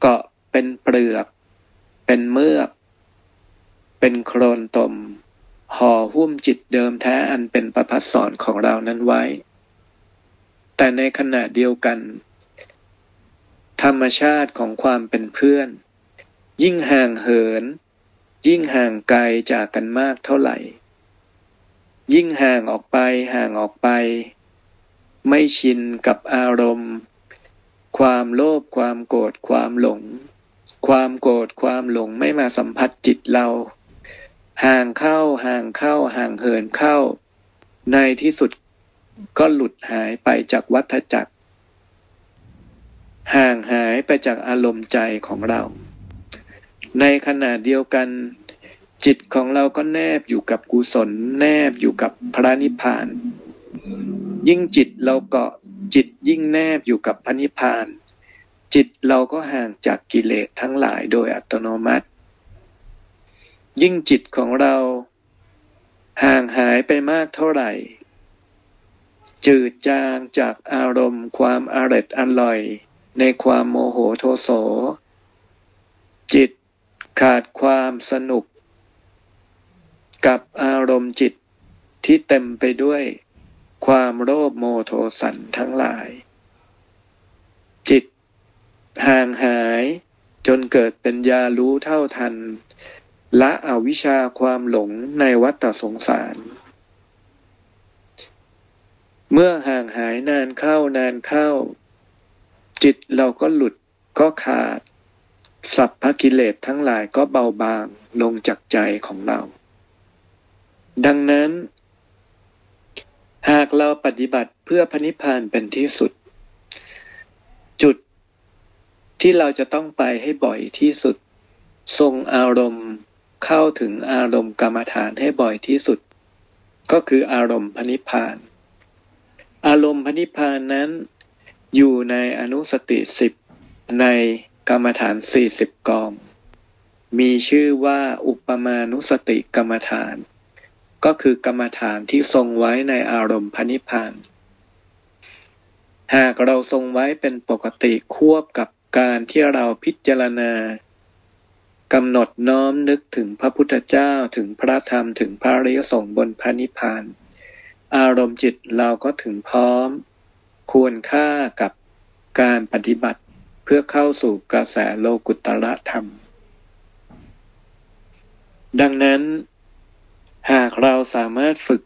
เกาะเป็นเปลือกเป็นเมือกเป็นโคลนตมห่อหุ้มจิตเดิมแท้อันเป็นประภัสสรของเรานั้นไว้แต่ในขณะเดียวกันธรรมชาติของความเป็นเพื่อนยิ่งห่างเหินยิ่งห่างไกลจากกันมากเท่าไหร่ยิ่งห่างออกไป ไม่ชินกับอารมณ์ความโลภความโกรธความหลงความโกรธความหลงไม่มาสัมผัสจิตเราห่างเข้าห่างเข้าห่างเหินเข้าในที่สุดก็หลุดหายไปจากวัฏจักรห่างหายไปจากอารมณ์ใจของเราในขณะเดียวกันจิตของเราก็แนบอยู่กับกุศลแนบอยู่กับพระนิพพานยิ่งจิตเราเกาะจิตยิ่งแนบอยู่กับพระนิพพานจิตเราก็ห่างจากกิเลสทั้งหลายโดยอัตโนมัติยิ่งจิตของเราห่างหายไปมากเท่าไหร่จืดจางจากอารมณ์ความอร่อยอร่อยในความโมโหโทโสจิตขาดความสนุกกับอารมณ์จิตที่เต็มไปด้วยความโลภโมโทสันทั้งหลายจิตห่างหายจนเกิดเป็นญารู้เท่าทันละอวิชชาความหลงในวัฏสงสารเมื่อห่างหายนานเข้านานเข้าจิตเราก็หลุดก็ขาดสัพพกิเลสทั้งหลายก็เบาบางลงจากใจของเราดังนั้นหากเราปฏิบัติเพื่อพระนิพพานเป็นที่สุดจุดที่เราจะต้องไปให้บ่อยที่สุดทรงอารมณ์เข้าถึงอารมณ์กรรมฐานให้บ่อยที่สุดก็คืออารมณ์พระนิพพานอารมณ์พระนิพพานนั้นอยู่ในอนุสติ10ในกรรมฐาน40กองมีชื่อว่าอุปมานุสติกรรมฐานก็คือกรรมฐานที่ทรงไว้ในอารมณ์พระนิพพานหากเราทรงไว้เป็นปกติควบกับการที่เราพิจารณากำหนดน้อมนึกถึงพระพุทธเจ้าถึงพระธรรมถึงพระอริยสงฆ์บนพระนิพพานอารมณ์จิตเราก็ถึงพร้อมควรค่ากับการปฏิบัติเพื่อเข้าสู่กระแสโลกุตระธรรมดังนั้นหากเราสามารถฝึก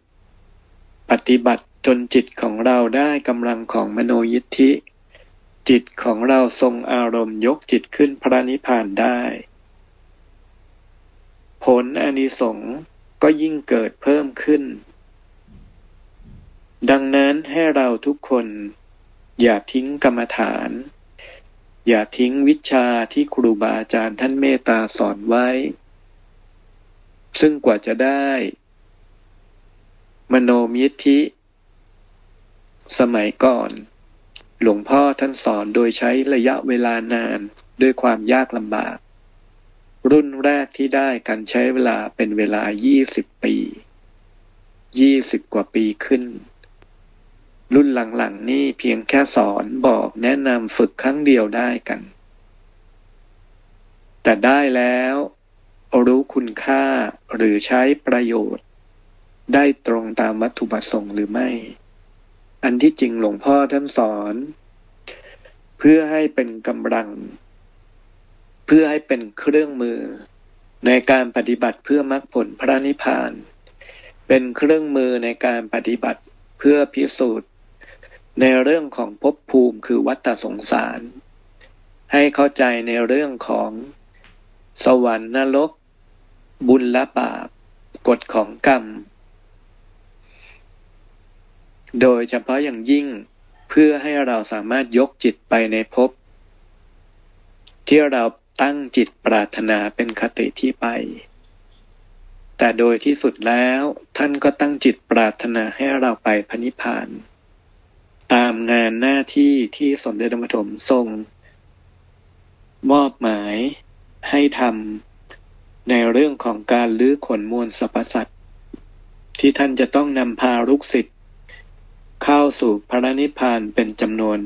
ปฏิบัติจนจิตของเราได้กำลังของมโนยิทธิจิตของเราทรงอารมณ์ยกจิตขึ้นพระนิพพานได้ผลอานิสงส์ก็ยิ่งเกิดเพิ่มขึ้นดังนั้นให้เราทุกคนอย่าทิ้งกรรมฐานอย่าทิ้งวิชาที่ครูบาอาจารย์ท่านเมตตาสอนไว้ซึ่งกว่าจะได้มโนมิทธิสมัยก่อนหลวงพ่อท่านสอนโดยใช้ระยะเวลานานด้วยความยากลำบากรุ่นแรกที่ได้กันใช้เวลาเป็นเวลา20ปี20กว่าปีขึ้นรุ่นหลังๆนี่เพียงแค่สอนบอกแนะนำฝึกครั้งเดียวได้กันแต่ได้แล้วรู้คุณค่าหรือใช้ประโยชน์ได้ตรงตามวัตถุประสงค์หรือไม่อันที่จริงหลวงพ่อท่านสอนเพื่อให้เป็นกำลังเพื่อให้เป็นเครื่องมือในการปฏิบัติเพื่อมรรคผลพระนิพพานเป็นเครื่องมือในการปฏิบัติเพื่อพิสูจน์ในเรื่องของภพภูมิคือวัฏสงสารให้เข้าใจในเรื่องของสวรรค์นรกบุญและบาปกฎของกรรมโดยเฉพาะอย่างยิ่งเพื่อให้เราสามารถยกจิตไปในภพที่เราตั้งจิตปรารถนาเป็นคติที่ไปแต่โดยที่สุดแล้วท่านก็ตั้งจิตปรารถนาให้เราไปพระนิพพานตามงานหน้าที่ที่สมเด็จพระปฐมทรงมอบหมายให้ทำในเรื่องของการลื้อขนมวลสรรพสัตว์ที่ท่านจะต้องนำพาลูกศิษย์เข้าสู่พระนิพพานเป็นจำนวน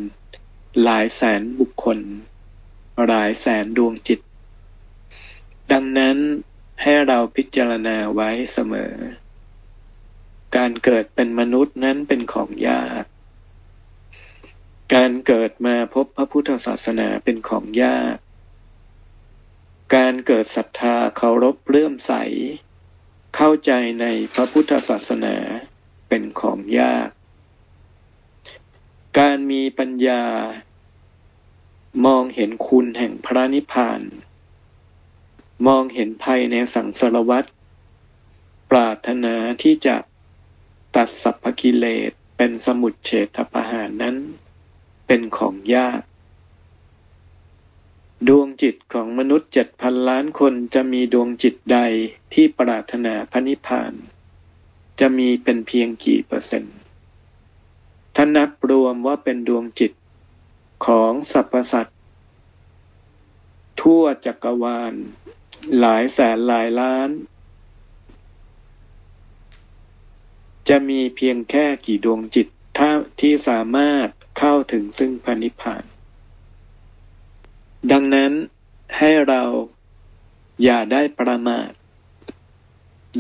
หลายแสนบุคคลหลายแสนดวงจิตดังนั้นให้เราพิจารณาไว้เสมอการเกิดเป็นมนุษย์นั้นเป็นของยากการเกิดมาพบพระพุทธศาสนาเป็นของยากการเกิดศรัทธาเคารพเลื่อมใสเข้าใจในพระพุทธศาสนาเป็นของยาก การมีปัญญามองเห็นคุณแห่งพระนิพพานมองเห็นภัยในสังสารวัฏปรารถนาที่จะตัดสัพพกิเลสเป็นสมุจเฉทปหานนั้นเป็นของยากดวงจิตของมนุษย์ 7,000 ล้านคนจะมีดวงจิตใดที่ปรารถนาพระนิพพานจะมีเป็นเพียงกี่เปอร์เซ็นต์ถ้านับรวมว่าเป็นดวงจิตของสรรพสัตว์ทั่วจักรวาลหลายแสนหลายล้านจะมีเพียงแค่กี่ดวงจิตที่สามารถเข้าถึงซึ่งพระนิพพานดังนั้นให้เราอย่าได้ประมาท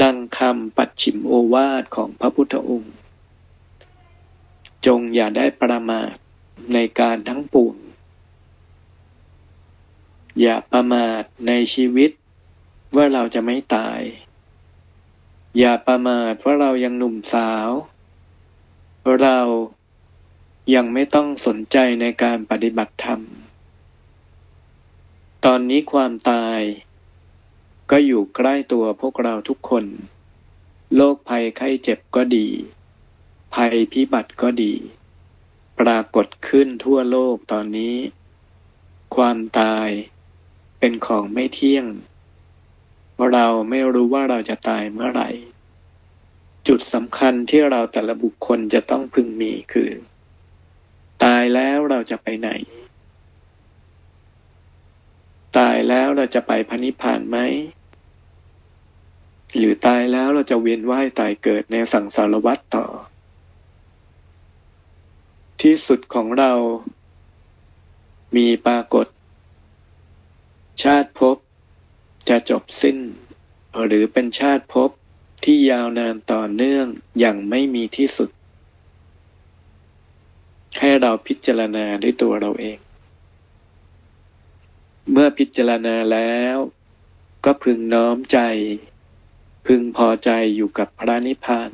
ดังคำปัจฉิมโอวาทของพระพุทธองค์จงอย่าได้ประมาทในการทั้งปวงอย่าประมาทในชีวิตว่าเราจะไม่ตายอย่าประมาทว่าเรายังหนุ่มสาวเรายังไม่ต้องสนใจในการปฏิบัติธรรมตอนนี้ความตายก็อยู่ใกล้ตัวพวกเราทุกคนโรคภัยไข้เจ็บก็ดีภัยพิบัติก็ดีปรากฏขึ้นทั่วโลกตอนนี้ความตายเป็นของไม่เที่ยงเราไม่รู้ว่าเราจะตายเมื่อไหร่จุดสำคัญที่เราแต่ละบุคคลจะต้องพึงมีคือตายแล้วเราจะไปไหนตายแล้วเราจะไปพระนิพพานไหมหรือตายแล้วเราจะเวียนว่ายตายเกิดในสังสารวัฏต่อที่สุดของเรามีปรากฏชาติภพจะจบสิ้นหรือเป็นชาติภพที่ยาวนานต่อเนื่องอย่างไม่มีที่สุดให้เราพิจารณาด้วยตัวเราเองเมื่อพิจารณาแล้วก็พึงน้อมใจพึงพอใจอยู่กับพระนิพพาน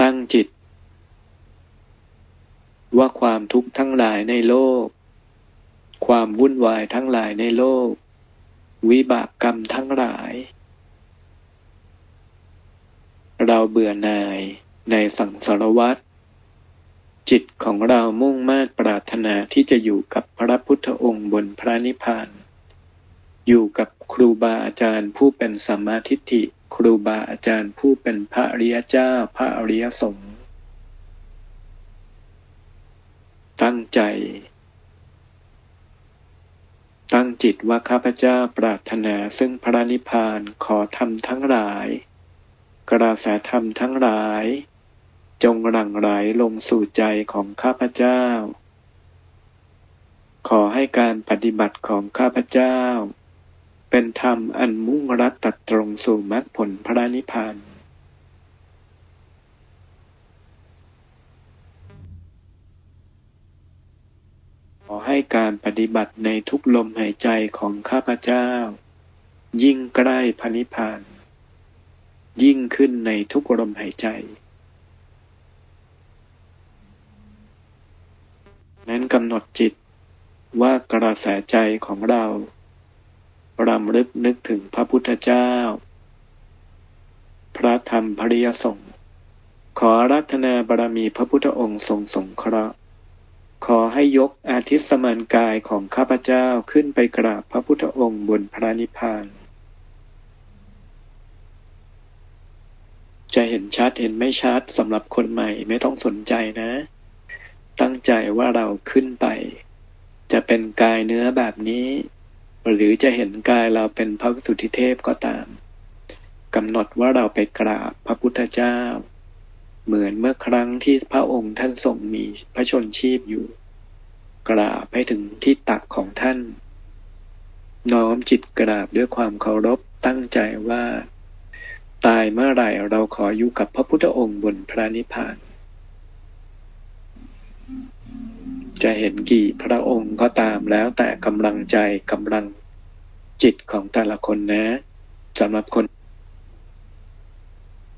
ตั้งจิตว่าความทุกข์ทั้งหลายในโลกความวุ่นวายทั้งหลายในโลกวิบากกรรมทั้งหลายเราเบื่อหน่ายในสังสารวัฏจิตของเรามุ่งมา่นปรารถนาที่จะอยู่กับพระพุทธองค์บนพระนิพพานอยู่กับครูบาอาจารย์ผู้เป็นสัมมาทิฏฐิครูบาอาจารย์ผู้เป็นพระอริยเจ้าพระอริยสงฆ์ตั้งจิตว่าข้าพเจ้าปรารถนาซึ่งพระนิพพานขอธรรมทั้งหลายกระแสธรรมทั้งหลายจงหลั่งไหลลงสู่ใจของข้าพเจ้าขอให้การปฏิบัติของข้าพเจ้าเป็นธรรมอันมุ่งรัดตัดตรงสู่มรรคผลพระนิพพานขอให้การปฏิบัติในทุกลมหายใจของข้าพเจ้ายิ่งใกล้พระนิพพานยิ่งขึ้นในทุกลมหายใจนั้นกำหนดจิตว่ากระแสใจของเรารำลึกนึกถึงพระพุทธเจ้าพระธรรมพระอริยสงฆ์ขออาราธนาบารมีพระพุทธองค์ทรงสงเคราะห์ขอให้ยกอาทิสมานกายของข้าพเจ้าขึ้นไปกราบพระพุทธองค์บนพระนิพพานจะเห็นชัดเห็นไม่ชัดสำหรับคนใหม่ไม่ต้องสนใจนะตั้งใจว่าเราขึ้นไปจะเป็นกายเนื้อแบบนี้หรือจะเห็นกายเราเป็นพระสุทธิเทพก็ตามกำหนดว่าเราไปกราบพระพุทธเจ้าเหมือนเมื่อครั้งที่พระองค์ท่านทรงมีพระชนชีพอยู่กราบให้ถึงที่ตักของท่านน้อมจิตกราบด้วยความเคารพตั้งใจว่าตายเมื่อไหร่เราขออยู่กับพระพุทธองค์บนพระนิพพานจะเห็นกี่พระองค์ก็ตามแล้วแต่กำลังใจกำลังจิตของแต่ละคนนะสำหรับคน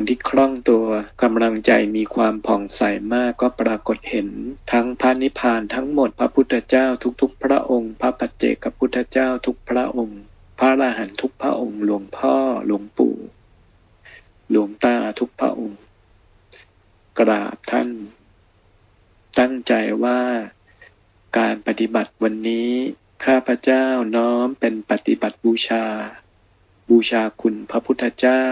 ที่คล่องตัวกำลังใจมีความผ่องใสมากก็ปรากฏเห็นทั้งพระนิพพานทั้งหมดพระพุทธเจ้าทุกๆพระองค์พระปัจเจกพุทธเจ้าทุกพระองค์พระอรหันต์ทุกพระองค์หลวงพ่อหลวงปู่หลวงตาทุกพระองค์กราบท่านตั้งใจว่าการปฏิบัติวันนี้ข้าพเจ้าน้อมเป็นปฏิบัติบูชาบูชาคุณพระพุทธเจ้า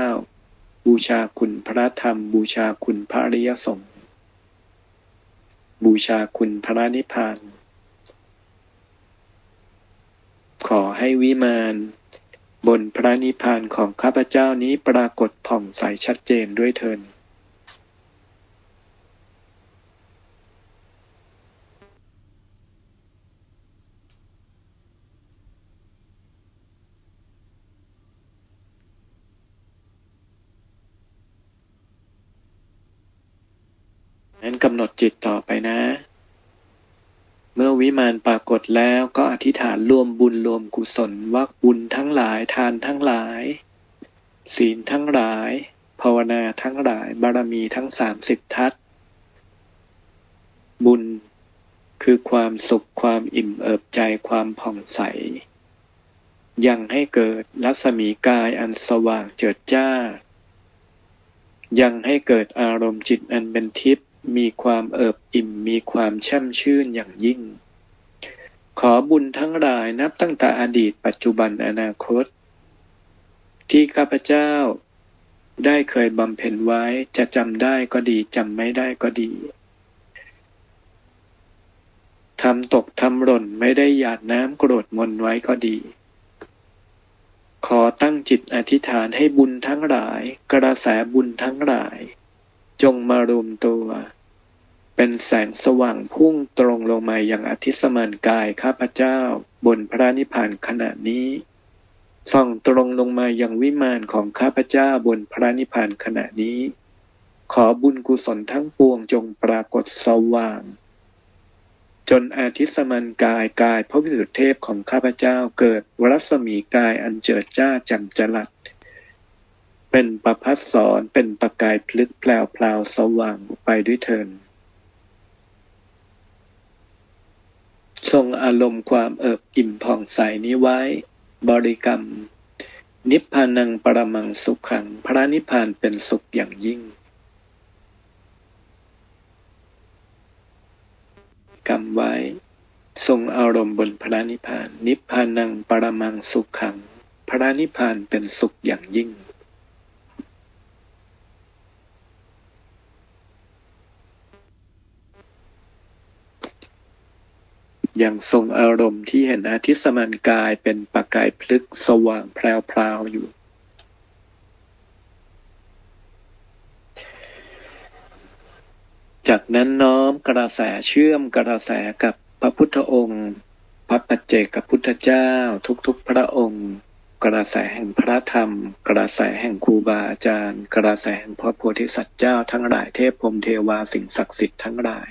บูชาคุณพระธรรมบูชาคุณพระอริยสงฆ์บูชาคุณพระนิพพานขอให้วิมานบนพระนิพพานของข้าพเจ้านี้ปรากฏผ่องใสชัดเจนด้วยเถิดนั้นกำหนดจิตต่อไปนะเมื่อวิมานปรากฏแล้วก็อธิษฐานรวมบุญรวมกุศลว่าบุญทั้งหลายทานทั้งหลายศีลทั้งหลายภาวนาทั้งหลายบารมีทั้ง30ทัศบุญคือความสุขความอิ่มเอิบใจความผ่องใสยังให้เกิดรัศมีกายอันสว่างเจิดจ้ายังให้เกิดอารมณ์จิตอันเป็นทิพย์มีความเอิบอิ่มมีความแช่มชื่นอย่างยิ่งขอบุญทั้งหลายนับตั้งแต่อดีตปัจจุบันอนาคตที่ข้าพเจ้าได้เคยบำเพ็ญไว้จะจำได้ก็ดีจำไม่ได้ก็ดีทำตกทำหล่นไม่ได้หยาดน้ำกรดมนไว้ก็ดีขอตั้งจิตอธิษฐานให้บุญทั้งหลายกระแสบุญทั้งหลายจงมารวมตัวเป็นแสงสว่างพุ่งตรงลงมาอย่างอธิสมานกายข้าพเจ้าบนพระนิพพานขณะนี้ส่องตรงลงมาอย่างวิมานของข้าพเจ้าบนพระนิพพานขณะนี้ขอบุญกุศลทั้งปวงจงปรากฏสว่างจนอาทิสมันกายพระวิสุทธิเทพของข้าพเจ้าเกิดรัศมีกายอันเจิดจ้าแจ่มจรัสเป็นประภัสสรเป็นประกายพลึกแพลวๆสว่างไปด้วยเถิดทรงอารมณ์ความเอิบอิ่มผ่องใสนี้ไว้บริกรรมนิพพานังปรมังสุขังพระนิพพานเป็นสุขอย่างยิ่งกรรมไว้ทรงอารมณ์บนพระนิพพานนิพพานังปรมังสุขังพระนิพพานเป็นสุขอย่างยิ่งยังทรงอารมณ์ที่เห็นอาทิสมานกายเป็นประกายพลึกสว่างแพรวๆอยู่จากนั้นน้อมกระแสเชื่อมกระแสกับพระพุทธองค์พระปัจเจกพุทธเจ้าทุกๆพระองค์กระแสแห่งพระธรรมกระแสแห่งครูบาอาจารย์กระแสแห่งพระโพธิสัตว์เจ้าทั้งหลายเทพพรหมเทวาสิ่งศักดิ์สิทธิ์ทั้งหลาย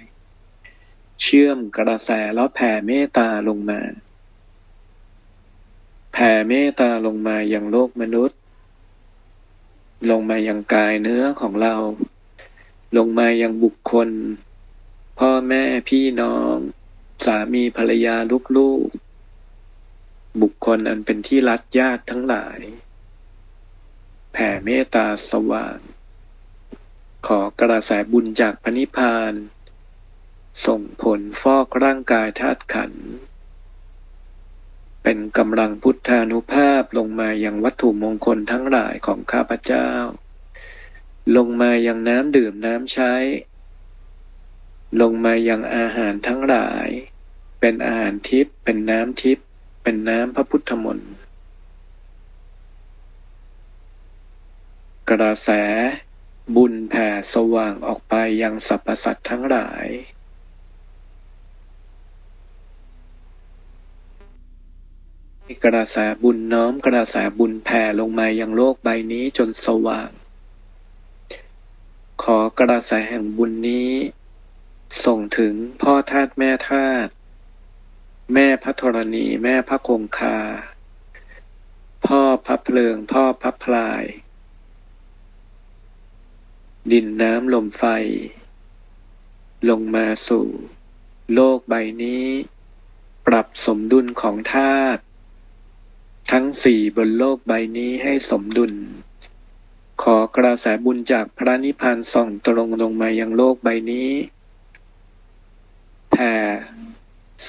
เชื่อมกระแสแล้วแผ่เมตตาลงมาแผ่เมตตาลงมายังโลกมนุษย์ลงมายังกายเนื้อของเราลงมายังบุคคลพ่อแม่พี่น้องสามีภรรยาลูกๆบุคคลอันเป็นที่รักญาติทั้งหลายแผ่เมตตาสว่างขอกระแสบุญจากพระนิพพานส่งผลฟอกร่างกายธาตุขันธ์เป็นกำลังพุทธานุภาพลงมายังวัตถุมงคลทั้งหลายของข้าพเจ้าลงมายังน้ำดื่มน้ำใช้ลงมายังอาหารทั้งหลายเป็นอาหารทิพย์เป็นน้ำทิพย์เป็นน้ำพระพุทธมนต์กระแสบุญแผ่สว่างออกไปยังสรรพสัตว์ทั้งหลายกระแสบุญน้อมกระแสบุญแผ่ลงมายังโลกใบนี้จนสว่างขอกระแสแห่งบุญนี้ส่งถึงพ่อธาตุแม่ธาตุแม่พระธรณีแม่พระคงคาพ่อพระเพลิงพ่อพระพลาย ดินน้ำลมไฟลงมาสู่โลกใบนี้ปรับสมดุลของธาตุทั้งสี่บนโลกใบนี้ให้สมดุลขอกระแสบุญจากพระนิพพานส่องตรงลงมายังโลกใบนี้แผ่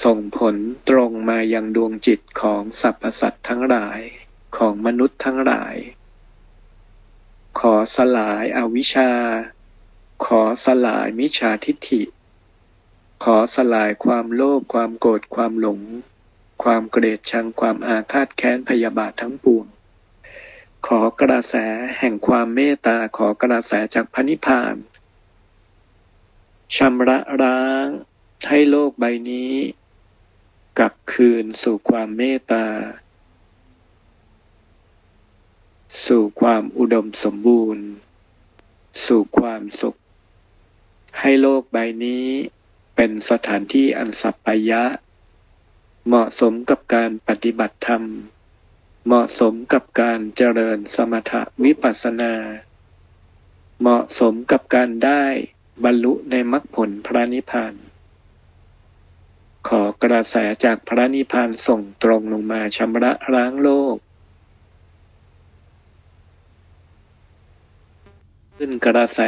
ส่งผลตรงมายังดวงจิตของสรรพสัตว์ทั้งหลายของมนุษย์ทั้งหลายขอสลายอวิชชาขอสลายมิจฉาทิฏฐิขอสลายความโลภความโกรธความหลงความเกลียดชังความอาฆาตแค้นพยาบาททั้งปวงขอกระแสแห่งความเมตตาขอกระแสจากพระนิพพานชำระล้างให้โลกใบนี้กลับคืนสู่ความเมตตาสู่ความอุดมสมบูรณ์สู่ความสุขให้โลกใบนี้เป็นสถานที่อันสัปปายะเหมาะสมกับการปฏิบัติธรรมเหมาะสมกับการเจริญสมถะวิปัสสนาเหมาะสมกับการได้บรรลุในมรรคผลพระนิพพานขอกระแสจากพระนิพพานส่งตรงลงมาชำระล้างโลกขึ้นกระแส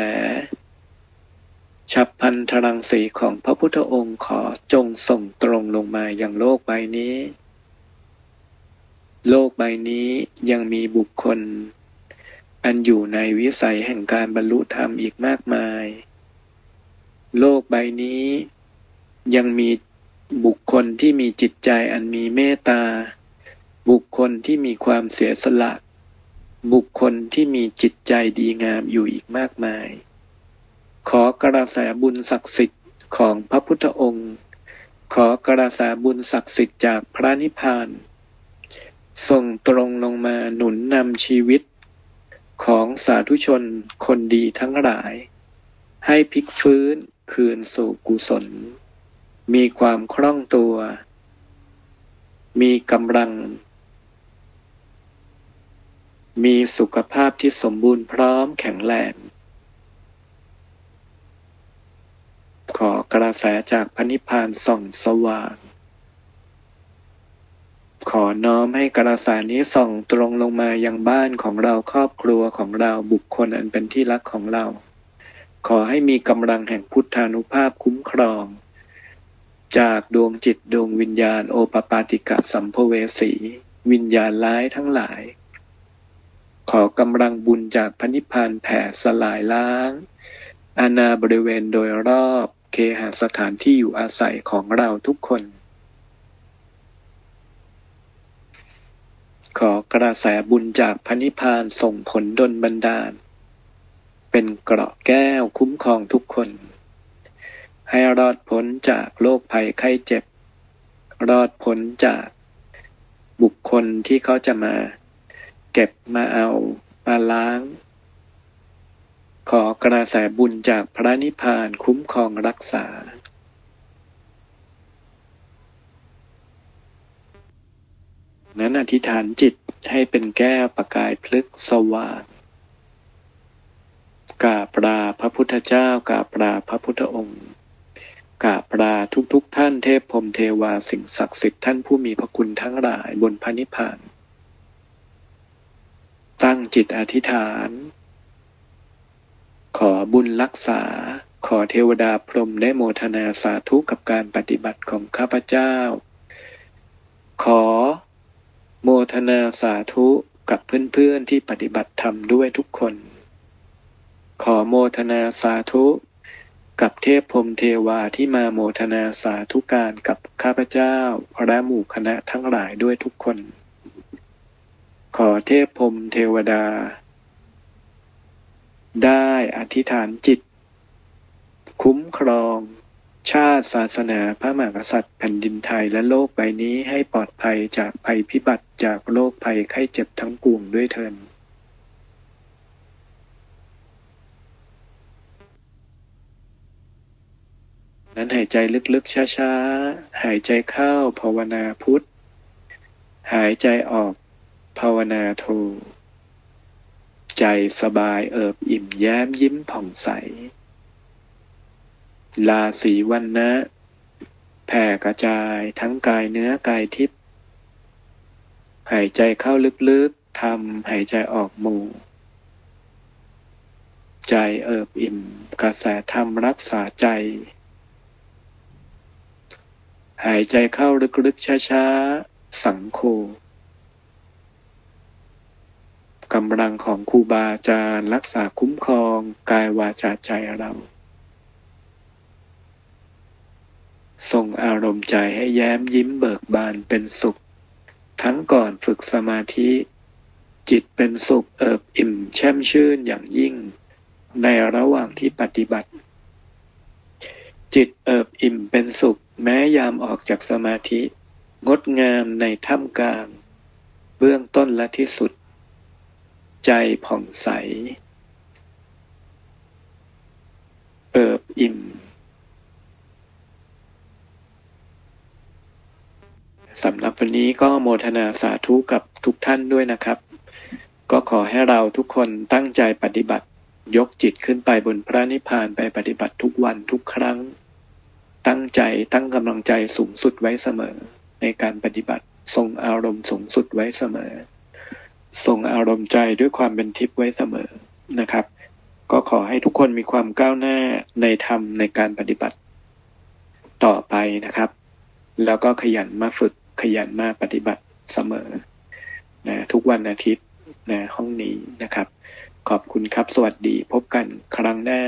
ฉัพพันธรังสีของพระพุทธองค์ขอจงส่งตรงลงมายังโลกใบนี้โลกใบนี้ยังมีบุคคลอันอยู่ในวิสัยแห่งการบรรลุธรรมอีกมากมายโลกใบนี้ยังมีบุคคลที่มีจิตใจอันมีเมตตาบุคคลที่มีความเสียสละบุคคลที่มีจิตใจดีงามอยู่อีกมากมายขอกระแสบุญศักดิ์สิทธิ์ของพระพุทธองค์ขอกระแสบุญศักดิ์สิทธิ์จากพระนิพพานส่งตรงลงมาหนุนนำชีวิตของสาธุชนคนดีทั้งหลายให้พลิกฟื้นคืนสู่กุศลมีความคล่องตัวมีกำลังมีสุขภาพที่สมบูรณ์พร้อมแข็งแรงขอกระแสจากพระนิพพานส่องสว่างขอน้อมให้กระแสนี้ส่องตรงลงมายังบ้านของเราครอบครัวของเราบุคคลอันเป็นที่รักของเราขอให้มีกำลังแห่งพุทธานุภาพคุ้มครองจากดวงจิตดวงวิญญาณโอปปาติกสัมภเวสีวิญญาณร้ายทั้งหลายขอกำลังบุญจากพระนิพพานแผ่สลายล้างอาณาบริเวณโดยรอบเคหสถานที่อยู่อาศัยของเราทุกคนขอกระแสบุญจากพระนิพพานส่งผลดลบันดาลเป็นเกราะแก้วคุ้มครองทุกคนให้รอดพ้นจากโรคภัยไข้เจ็บรอดพ้นจากบุคคลที่เขาจะมาเก็บมาเอามาล้างขอกระแสบุญจากพระนิพพานคุ้มครองรักษานั้นอธิษฐานจิตให้เป็นแก้วประกายพลึกสว่างกราบลาพระพุทธเจ้ากราบลาพระพุทธองค์กราบลาทุกท่านเทพพรหมเทวาสิ่งศักดิ์สิทธิ์ท่านผู้มีพระคุณทั้งหลายบนพระนิพพานตั้งจิตอธิษฐานขอบุญรักษาขอเทวดาพรหมได้โมทนาสาธุกับการปฏิบัติของข้าพเจ้าขอโมทนาสาธุกับเพื่อนๆที่ปฏิบัติธรรมด้วยทุกคนขอโมทนาสาธุกับเทพพรหมเทวาที่มาโมทนาสาธุการกับข้าพเจ้าและหมู่คณะทั้งหลายด้วยทุกคนขอเทพพรหมเทวดาได้อธิษฐานจิตคุ้มครองชาติศาสนาพระมหากษัตริย์แผ่นดินไทยและโลกใบนี้ให้ปลอดภัยจากภัยพิบัติจากโรคภัยไข้เจ็บทั้งปวงด้วยเถิดนั้นหายใจลึกๆช้าๆหายใจเข้าภาวนาพุทธหายใจออกภาวนาโท ใจสบายเอิบอิ่มแย้มยิ้มผ่องใสราศีวันนะแผ่กระจายทั้งกายเนื้อกายทิพย์หายใจเข้าลึกๆทำหายใจออกหมู่ใจเอิบอิ่มกระแสธรรมรักษาใจหายใจเข้าลึกๆช้าๆสังโฆกำลังของครูบาอาจารย์รักษาคุ้มครองกายวาจาใจเราทรงอารมณ์ใจให้แย้มยิ้มเบิกบานเป็นสุขทั้งก่อนฝึกสมาธิจิตเป็นสุขเอิบอิ่มแช่มชื่นอย่างยิ่งในระหว่างที่ปฏิบัติจิตเอิบอิ่มเป็นสุขแม้ยามออกจากสมาธิงดงามในท่ามกลางเบื้องต้นและที่สุดใจผ่องใสเอิบอิ่มสำหรับวันนี้ก็โมทนาสาธุกับทุกท่านด้วยนะครับก็ขอให้เราทุกคนตั้งใจปฏิบัติยกจิตขึ้นไปบนพระนิพพานไปปฏิบัติทุกวันทุกครั้งตั้งใจตั้งกำลังใจสูงสุดไว้เสมอในการปฏิบัติทรงอารมณ์สูงสุดไว้เสมอทรงอารมณ์ใจด้วยความเป็นทิพย์ไว้เสมอนะครับก็ขอให้ทุกคนมีความก้าวหน้าในธรรมในการปฏิบัติต่อไปนะครับแล้วก็ขยันมาฝึกขยันมาปฏิบัติเสมอนะทุกวันอาทิตย์นะห้องนี้นะครับขอบคุณครับสวัสดีพบกันครั้งหน้า